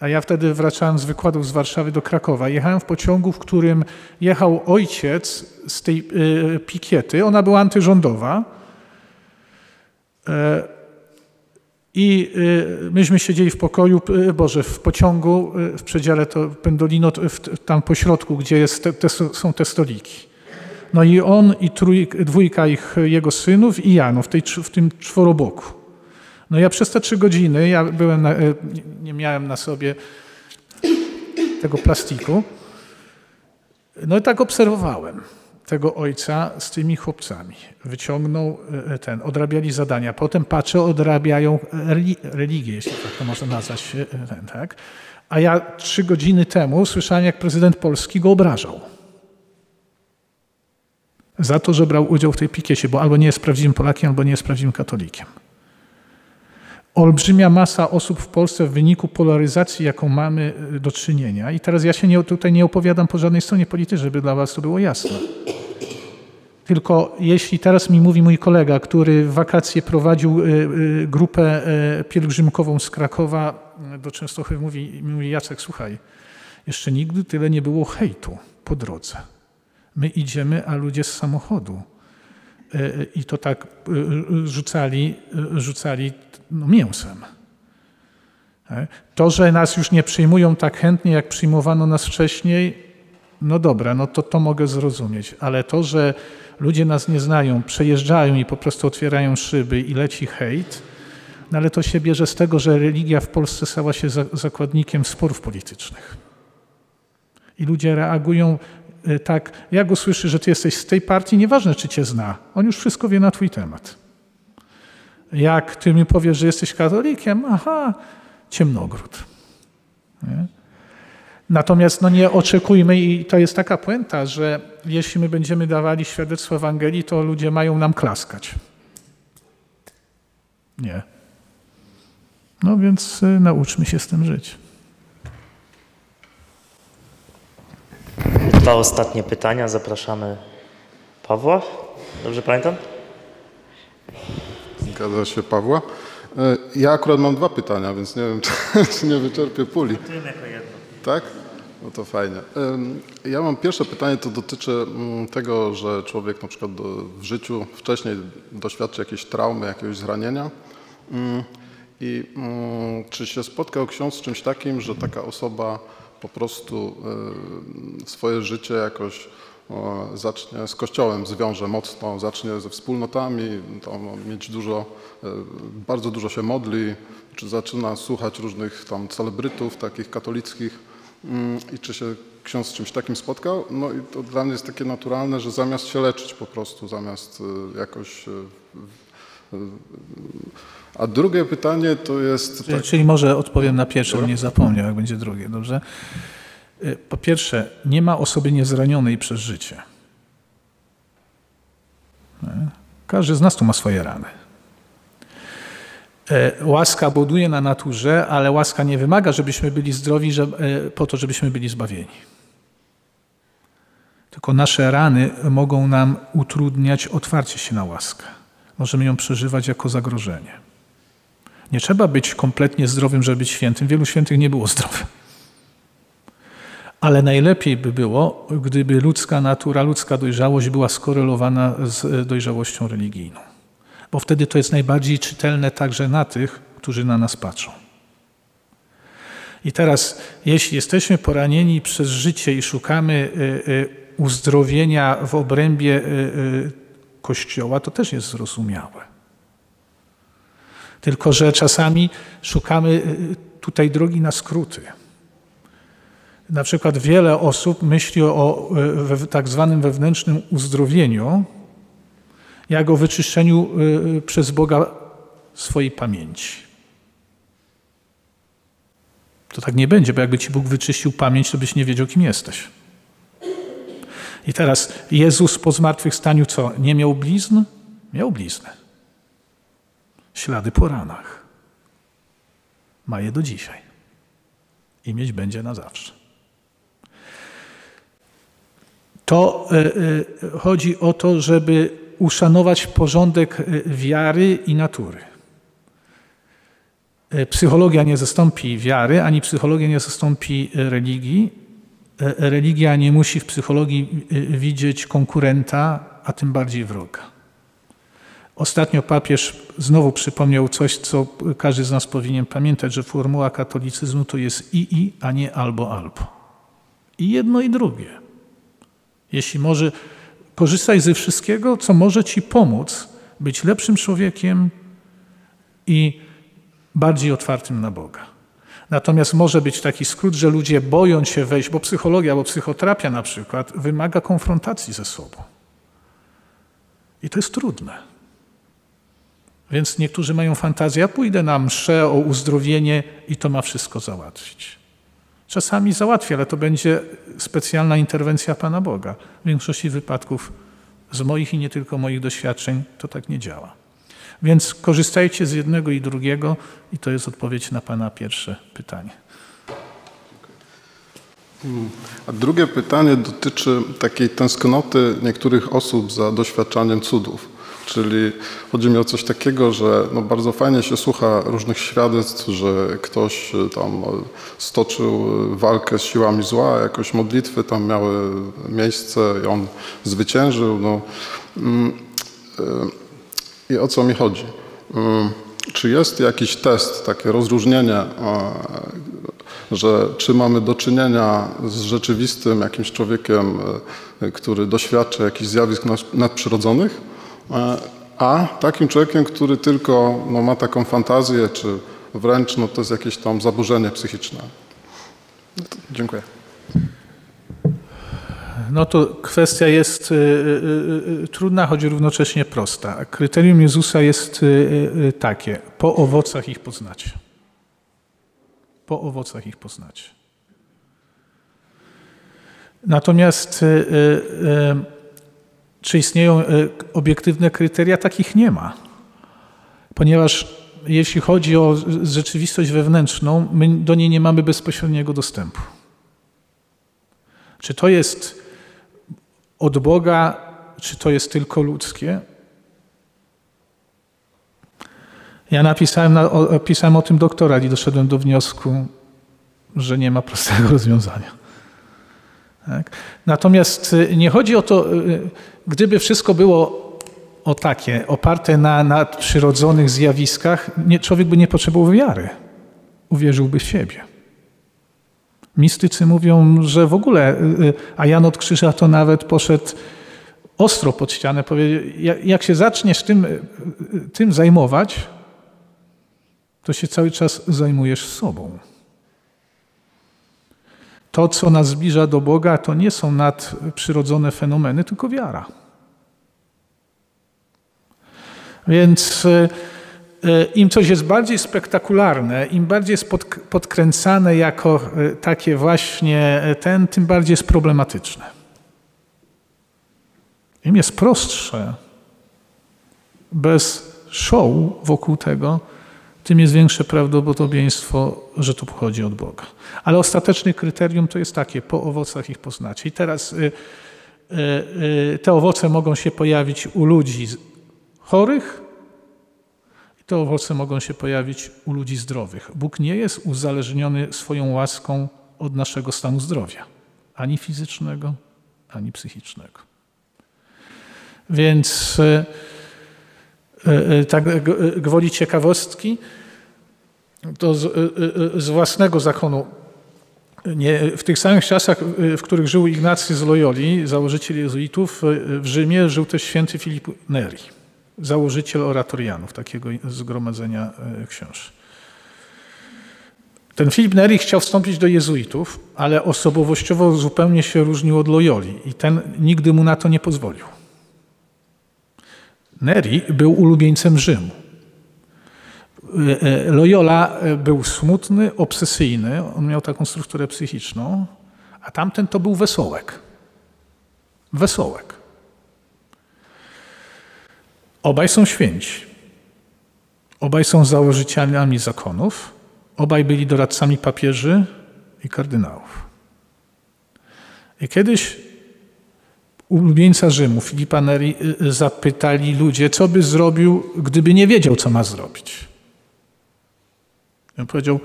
a ja wtedy wracałem z wykładów z Warszawy do Krakowa. Jechałem w pociągu, w którym jechał ojciec z tej y, pikiety, ona była antyrządowa y, i y, myśmy siedzieli w pokoju, y, Boże, w pociągu, y, w przedziale to Pendolino, w, tam po środku, gdzie jest te, te, są te stoliki. No i on i trójka, dwójka ich, jego synów i ja, no w, tej, w tym czworoboku. No ja przez te trzy godziny, ja byłem na, nie miałem na sobie tego plastiku, no i tak obserwowałem tego ojca z tymi chłopcami. Wyciągnął ten, odrabiali zadania, potem patrzę, odrabiają religię, jeśli tak to można nazwać, ten, tak. A ja trzy godziny temu słyszałem, jak prezydent Polski go obrażał. Za to, że brał udział w tej pikiecie, bo albo nie jest prawdziwym Polakiem, albo nie jest prawdziwym katolikiem. Olbrzymia masa osób w Polsce w wyniku polaryzacji, jaką mamy do czynienia, i teraz ja się nie, tutaj nie opowiadam po żadnej stronie politycznej, żeby dla was to było jasne. Tylko jeśli teraz mi mówi mój kolega, który w wakacje prowadził grupę pielgrzymkową z Krakowa do Częstochowy, mówi, mówi Jacek, słuchaj, jeszcze nigdy tyle nie było hejtu po drodze. My idziemy, a ludzie z samochodu. I to tak rzucali, rzucali no, mięsem. To, że nas już nie przyjmują tak chętnie, jak przyjmowano nas wcześniej, no dobra, no to to mogę zrozumieć. Ale to, że ludzie nas nie znają, przejeżdżają i po prostu otwierają szyby i leci hejt, no ale to się bierze z tego, że religia w Polsce stała się zakładnikiem sporów politycznych. I ludzie reagują tak, jak usłyszy, że ty jesteś z tej partii, nieważne czy cię zna, on już wszystko wie na twój temat. Jak ty mi powiesz, że jesteś katolikiem, aha, ciemnogród. Nie? Natomiast no nie oczekujmy, i to jest taka puenta, że jeśli my będziemy dawali świadectwo Ewangelii, to ludzie mają nam klaskać. Nie. No więc y, nauczmy się z tym żyć. Dwa ostatnie pytania. Zapraszamy Pawła. Dobrze pamiętam? Zgadza się, Pawła. Ja akurat mam dwa pytania, więc nie wiem, czy, czy nie wyczerpię puli. Tak? No to fajnie. Ja mam pierwsze pytanie, to dotyczy tego, że człowiek na przykład w życiu wcześniej doświadczy jakiejś traumy, jakiegoś zranienia. I czy się spotkał ksiądz z czymś takim, że taka osoba po prostu swoje życie jakoś zacznie z Kościołem, zwiąże mocno, zacznie ze wspólnotami, tam mieć dużo, bardzo dużo się modli, czy zaczyna słuchać różnych tam celebrytów takich katolickich i czy się ksiądz z czymś takim spotkał. No i to dla mnie jest takie naturalne, że zamiast się leczyć po prostu, zamiast jakoś... A drugie pytanie to jest... Czyli, tak... czyli może odpowiem na pierwsze, bo nie zapomniał, jak będzie drugie, dobrze? Po pierwsze, nie ma osoby niezranionej przez życie. Każdy z nas tu ma swoje rany. Łaska buduje na naturze, ale łaska nie wymaga, żebyśmy byli zdrowi, że, po to, żebyśmy byli zbawieni. Tylko nasze rany mogą nam utrudniać otwarcie się na łaskę. Możemy ją przeżywać jako zagrożenie. Nie trzeba być kompletnie zdrowym, żeby być świętym. Wielu świętych nie było zdrowych. Ale najlepiej by było, gdyby ludzka natura, ludzka dojrzałość była skorelowana z dojrzałością religijną. Bo wtedy to jest najbardziej czytelne także na tych, którzy na nas patrzą. I teraz, jeśli jesteśmy poranieni przez życie i szukamy uzdrowienia w obrębie Kościoła, to też jest zrozumiałe. Tylko że czasami szukamy tutaj drogi na skróty. Na przykład wiele osób myśli o tak zwanym wewnętrznym uzdrowieniu, jak o wyczyszczeniu przez Boga swojej pamięci. To tak nie będzie, bo jakby ci Bóg wyczyścił pamięć, to byś nie wiedział, kim jesteś. I teraz Jezus po zmartwychwstaniu co? Nie miał blizn? Miał bliznę. Ślady po ranach. Ma je do dzisiaj. I mieć będzie na zawsze. To y, y, chodzi o to, żeby uszanować porządek wiary i natury. Psychologia nie zastąpi wiary, ani psychologia nie zastąpi religii. Religia nie musi w psychologii widzieć konkurenta, a tym bardziej wroga. Ostatnio papież znowu przypomniał coś, co każdy z nas powinien pamiętać, że formuła katolicyzmu to jest i, i, a nie albo, albo. I jedno i drugie. Jeśli może... Korzystaj ze wszystkiego, co może ci pomóc być lepszym człowiekiem i bardziej otwartym na Boga. Natomiast może być taki skrót, że ludzie boją się wejść, bo psychologia, bo psychoterapia na przykład wymaga konfrontacji ze sobą. I to jest trudne. Więc niektórzy mają fantazję, ja pójdę na mszę o uzdrowienie i to ma wszystko załatwić. Czasami załatwi, ale to będzie specjalna interwencja Pana Boga. W większości wypadków z moich i nie tylko moich doświadczeń to tak nie działa. Więc korzystajcie z jednego i drugiego i to jest odpowiedź na Pana pierwsze pytanie. A drugie pytanie dotyczy takiej tęsknoty niektórych osób za doświadczaniem cudów. Czyli chodzi mi o coś takiego, że no bardzo fajnie się słucha różnych świadectw, że ktoś tam stoczył walkę z siłami zła, jakoś modlitwy tam miały miejsce i on zwyciężył. No. I o co mi chodzi? Czy jest jakiś test, takie rozróżnienie, że czy mamy do czynienia z rzeczywistym jakimś człowiekiem, który doświadcza jakichś zjawisk nadprzyrodzonych, a takim człowiekiem, który tylko no, ma taką fantazję, czy wręcz no, to jest jakieś tam zaburzenie psychiczne. Dziękuję. No to kwestia jest y, y, y, trudna, choć równocześnie prosta. Kryterium Jezusa jest y, y, takie. Po owocach ich poznacie. Po owocach ich poznacie. Natomiast y, y, czy istnieją obiektywne kryteria? Takich nie ma. Ponieważ jeśli chodzi o rzeczywistość wewnętrzną, my do niej nie mamy bezpośredniego dostępu. Czy to jest od Boga, czy to jest tylko ludzkie? Ja napisałem, napisałem o tym doktorat i doszedłem do wniosku, że nie ma prostego rozwiązania. Tak? Natomiast nie chodzi o to, gdyby wszystko było o takie, oparte na nadprzyrodzonych zjawiskach, nie, człowiek by nie potrzebował wiary. Uwierzyłby w siebie. Mistycy mówią, że w ogóle, a Jan od Krzyża to nawet poszedł ostro pod ścianę, powiedział, jak się zaczniesz tym, tym zajmować, to się cały czas zajmujesz sobą. To, co nas zbliża do Boga, to nie są nadprzyrodzone fenomeny, tylko wiara. Więc im coś jest bardziej spektakularne, im bardziej jest podkręcane jako takie właśnie ten, tym bardziej jest problematyczne. Im jest prostsze, bez show wokół tego, tym jest większe prawdopodobieństwo, że to pochodzi od Boga. Ale ostateczne kryterium to jest takie, po owocach ich poznacie. I teraz y, y, te owoce mogą się pojawić u ludzi chorych, i te owoce mogą się pojawić u ludzi zdrowych. Bóg nie jest uzależniony swoją łaską od naszego stanu zdrowia. Ani fizycznego, ani psychicznego. Więc y, tak gwoli ciekawostki, to z, z własnego zakonu. Nie, w tych samych czasach, w których żył Ignacy z Loyoli, założyciel jezuitów, w Rzymie żył też święty Filip Neri, założyciel oratorianów, takiego zgromadzenia książ. Ten Filip Neri chciał wstąpić do jezuitów, ale osobowościowo zupełnie się różnił od Loyoli i ten nigdy mu na to nie pozwolił. Neri był ulubieńcem Rzymu. Loyola był smutny, obsesyjny, on miał taką strukturę psychiczną, a tamten to był wesołek. Wesołek. Obaj są święci. Obaj są założycielami zakonów. Obaj byli doradcami papieży i kardynałów. I kiedyś ulubieńca Rzymu, Filipa Neri, zapytali ludzie, co by zrobił, gdyby nie wiedział, co ma zrobić. On powiedział,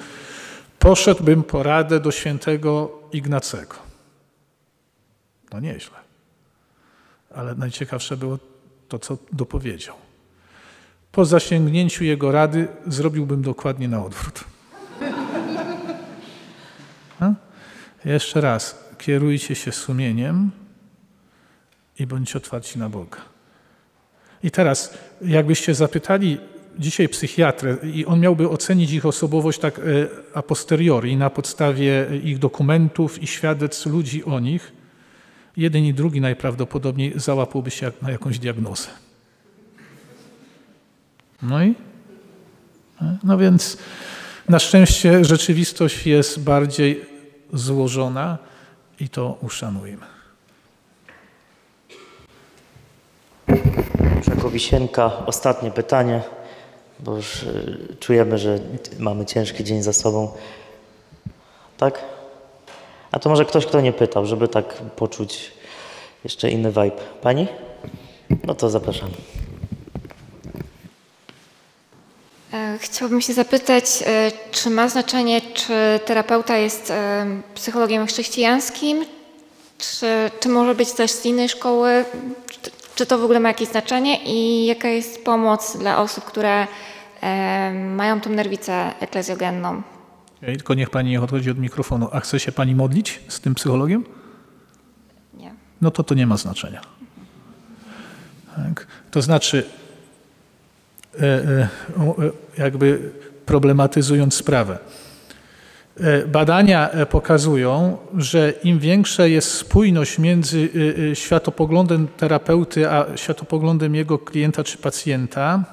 poszedłbym poradę do świętego Ignacego. No nieźle. Ale najciekawsze było to, co dopowiedział. Po zasięgnięciu jego rady zrobiłbym dokładnie na odwrót. Ha? Jeszcze raz, kierujcie się sumieniem i bądźcie otwarci na Boga. I teraz, jakbyście zapytali dzisiaj psychiatrę i on miałby ocenić ich osobowość tak a posteriori, na podstawie ich dokumentów i świadectw ludzi o nich, jeden i drugi najprawdopodobniej załapałby się na jakąś diagnozę. No i? No więc na szczęście rzeczywistość jest bardziej złożona i to uszanujmy. Jako Wisienka, ostatnie pytanie, bo już czujemy, że mamy ciężki dzień za sobą. Tak? A to może ktoś, kto nie pytał, żeby tak poczuć jeszcze inny vibe. Pani? No to zapraszam. Chciałabym się zapytać, czy ma znaczenie, czy terapeuta jest psychologiem chrześcijańskim, czy, czy może być też z innej szkoły, czy, czy to w ogóle ma jakieś znaczenie i jaka jest pomoc dla osób, które mają tą nerwicę eklezjogenną? Ej, tylko niech pani nie odchodzi od mikrofonu. A chce się pani modlić z tym psychologiem? Nie. No to to nie ma znaczenia. Tak. To znaczy, jakby problematyzując sprawę. Badania pokazują, że im większa jest spójność między światopoglądem terapeuty a światopoglądem jego klienta czy pacjenta,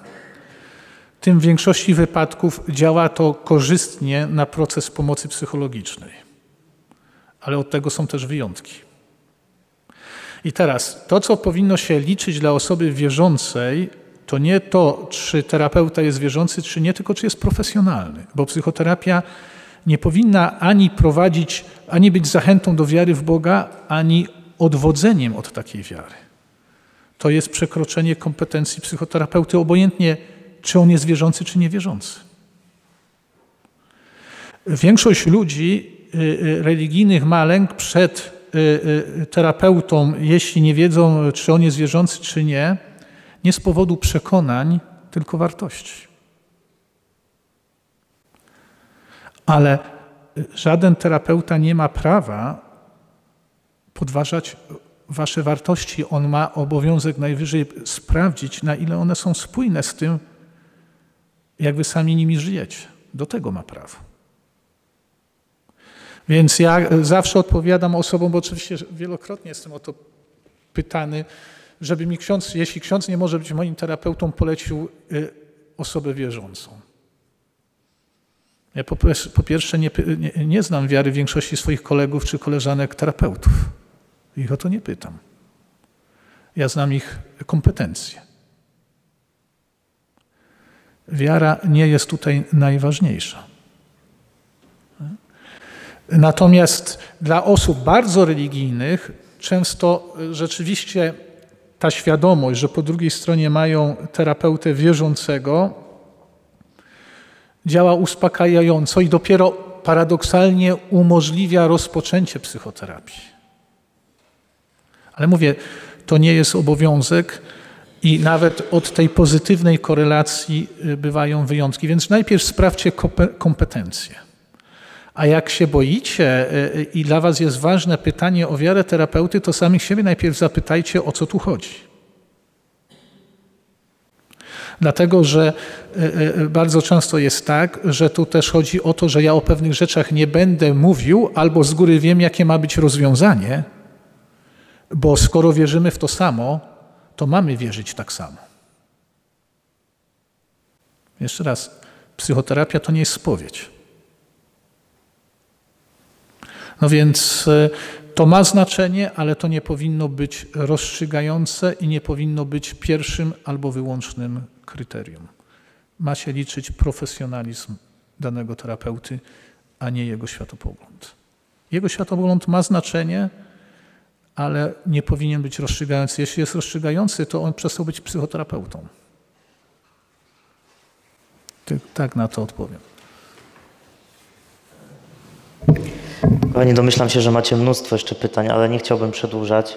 tym w większości wypadków działa to korzystnie na proces pomocy psychologicznej. Ale od tego są też wyjątki. I teraz, to co powinno się liczyć dla osoby wierzącej, to nie to, czy terapeuta jest wierzący, czy nie, tylko czy jest profesjonalny. Bo psychoterapia nie powinna ani prowadzić, ani być zachętą do wiary w Boga, ani odwodzeniem od takiej wiary. To jest przekroczenie kompetencji psychoterapeuty, obojętnie czy on jest wierzący, czy niewierzący. Większość ludzi religijnych ma lęk przed terapeutą, jeśli nie wiedzą, czy on jest wierzący, czy nie, nie z powodu przekonań, tylko wartości. Ale żaden terapeuta nie ma prawa podważać wasze wartości. On ma obowiązek najwyżej sprawdzić, na ile one są spójne z tym, jak wy sami nimi żyjecie. Do tego ma prawo. Więc ja zawsze odpowiadam osobom, bo oczywiście wielokrotnie jestem o to pytany, żeby mi ksiądz, jeśli ksiądz nie może być moim terapeutą, polecił osobę wierzącą. Ja po, po pierwsze nie, nie, nie znam wiary większości swoich kolegów czy koleżanek terapeutów. Ich o to nie pytam. Ja znam ich kompetencje. Wiara nie jest tutaj najważniejsza. Natomiast dla osób bardzo religijnych często rzeczywiście ta świadomość, że po drugiej stronie mają terapeutę wierzącego, działa uspokajająco i dopiero paradoksalnie umożliwia rozpoczęcie psychoterapii. Ale mówię, to nie jest obowiązek i nawet od tej pozytywnej korelacji bywają wyjątki. Więc najpierw sprawdźcie kompetencje. A jak się boicie i dla was jest ważne pytanie o wiarę terapeuty, to samych siebie najpierw zapytajcie, o co tu chodzi. Dlatego, że bardzo często jest tak, że tu też chodzi o to, że ja o pewnych rzeczach nie będę mówił albo z góry wiem, jakie ma być rozwiązanie, bo skoro wierzymy w to samo, to mamy wierzyć tak samo. Jeszcze raz, psychoterapia to nie jest spowiedź. No więc to ma znaczenie, ale to nie powinno być rozstrzygające i nie powinno być pierwszym albo wyłącznym kryterium. Ma się liczyć profesjonalizm danego terapeuty, a nie jego światopogląd. Jego światopogląd ma znaczenie, ale nie powinien być rozstrzygający. Jeśli jest rozstrzygający, to on przestał być psychoterapeutą. Tak na to odpowiem. Kochani, domyślam się, że macie mnóstwo jeszcze pytań, ale nie chciałbym przedłużać,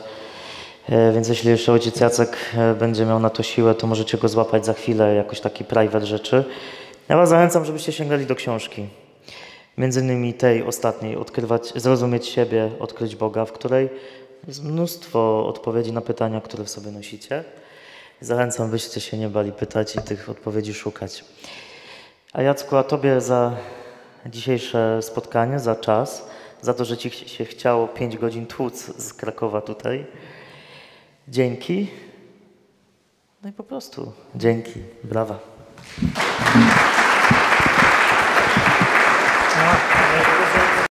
więc jeśli jeszcze ojciec Jacek będzie miał na to siłę, to możecie go złapać za chwilę, jakoś taki private rzeczy. Ja was zachęcam, żebyście sięgnęli do książki. Między innymi tej ostatniej, odkrywać, Zrozumieć siebie, odkryć Boga, w której jest mnóstwo odpowiedzi na pytania, które w sobie nosicie. Zachęcam, byście się nie bali pytać i tych odpowiedzi szukać. A Jacku, a tobie za dzisiejsze spotkanie, za czas, za to, że ci się chciało pięć godzin tłuc z Krakowa tutaj. Dzięki. No i po prostu dzięki. Brawa.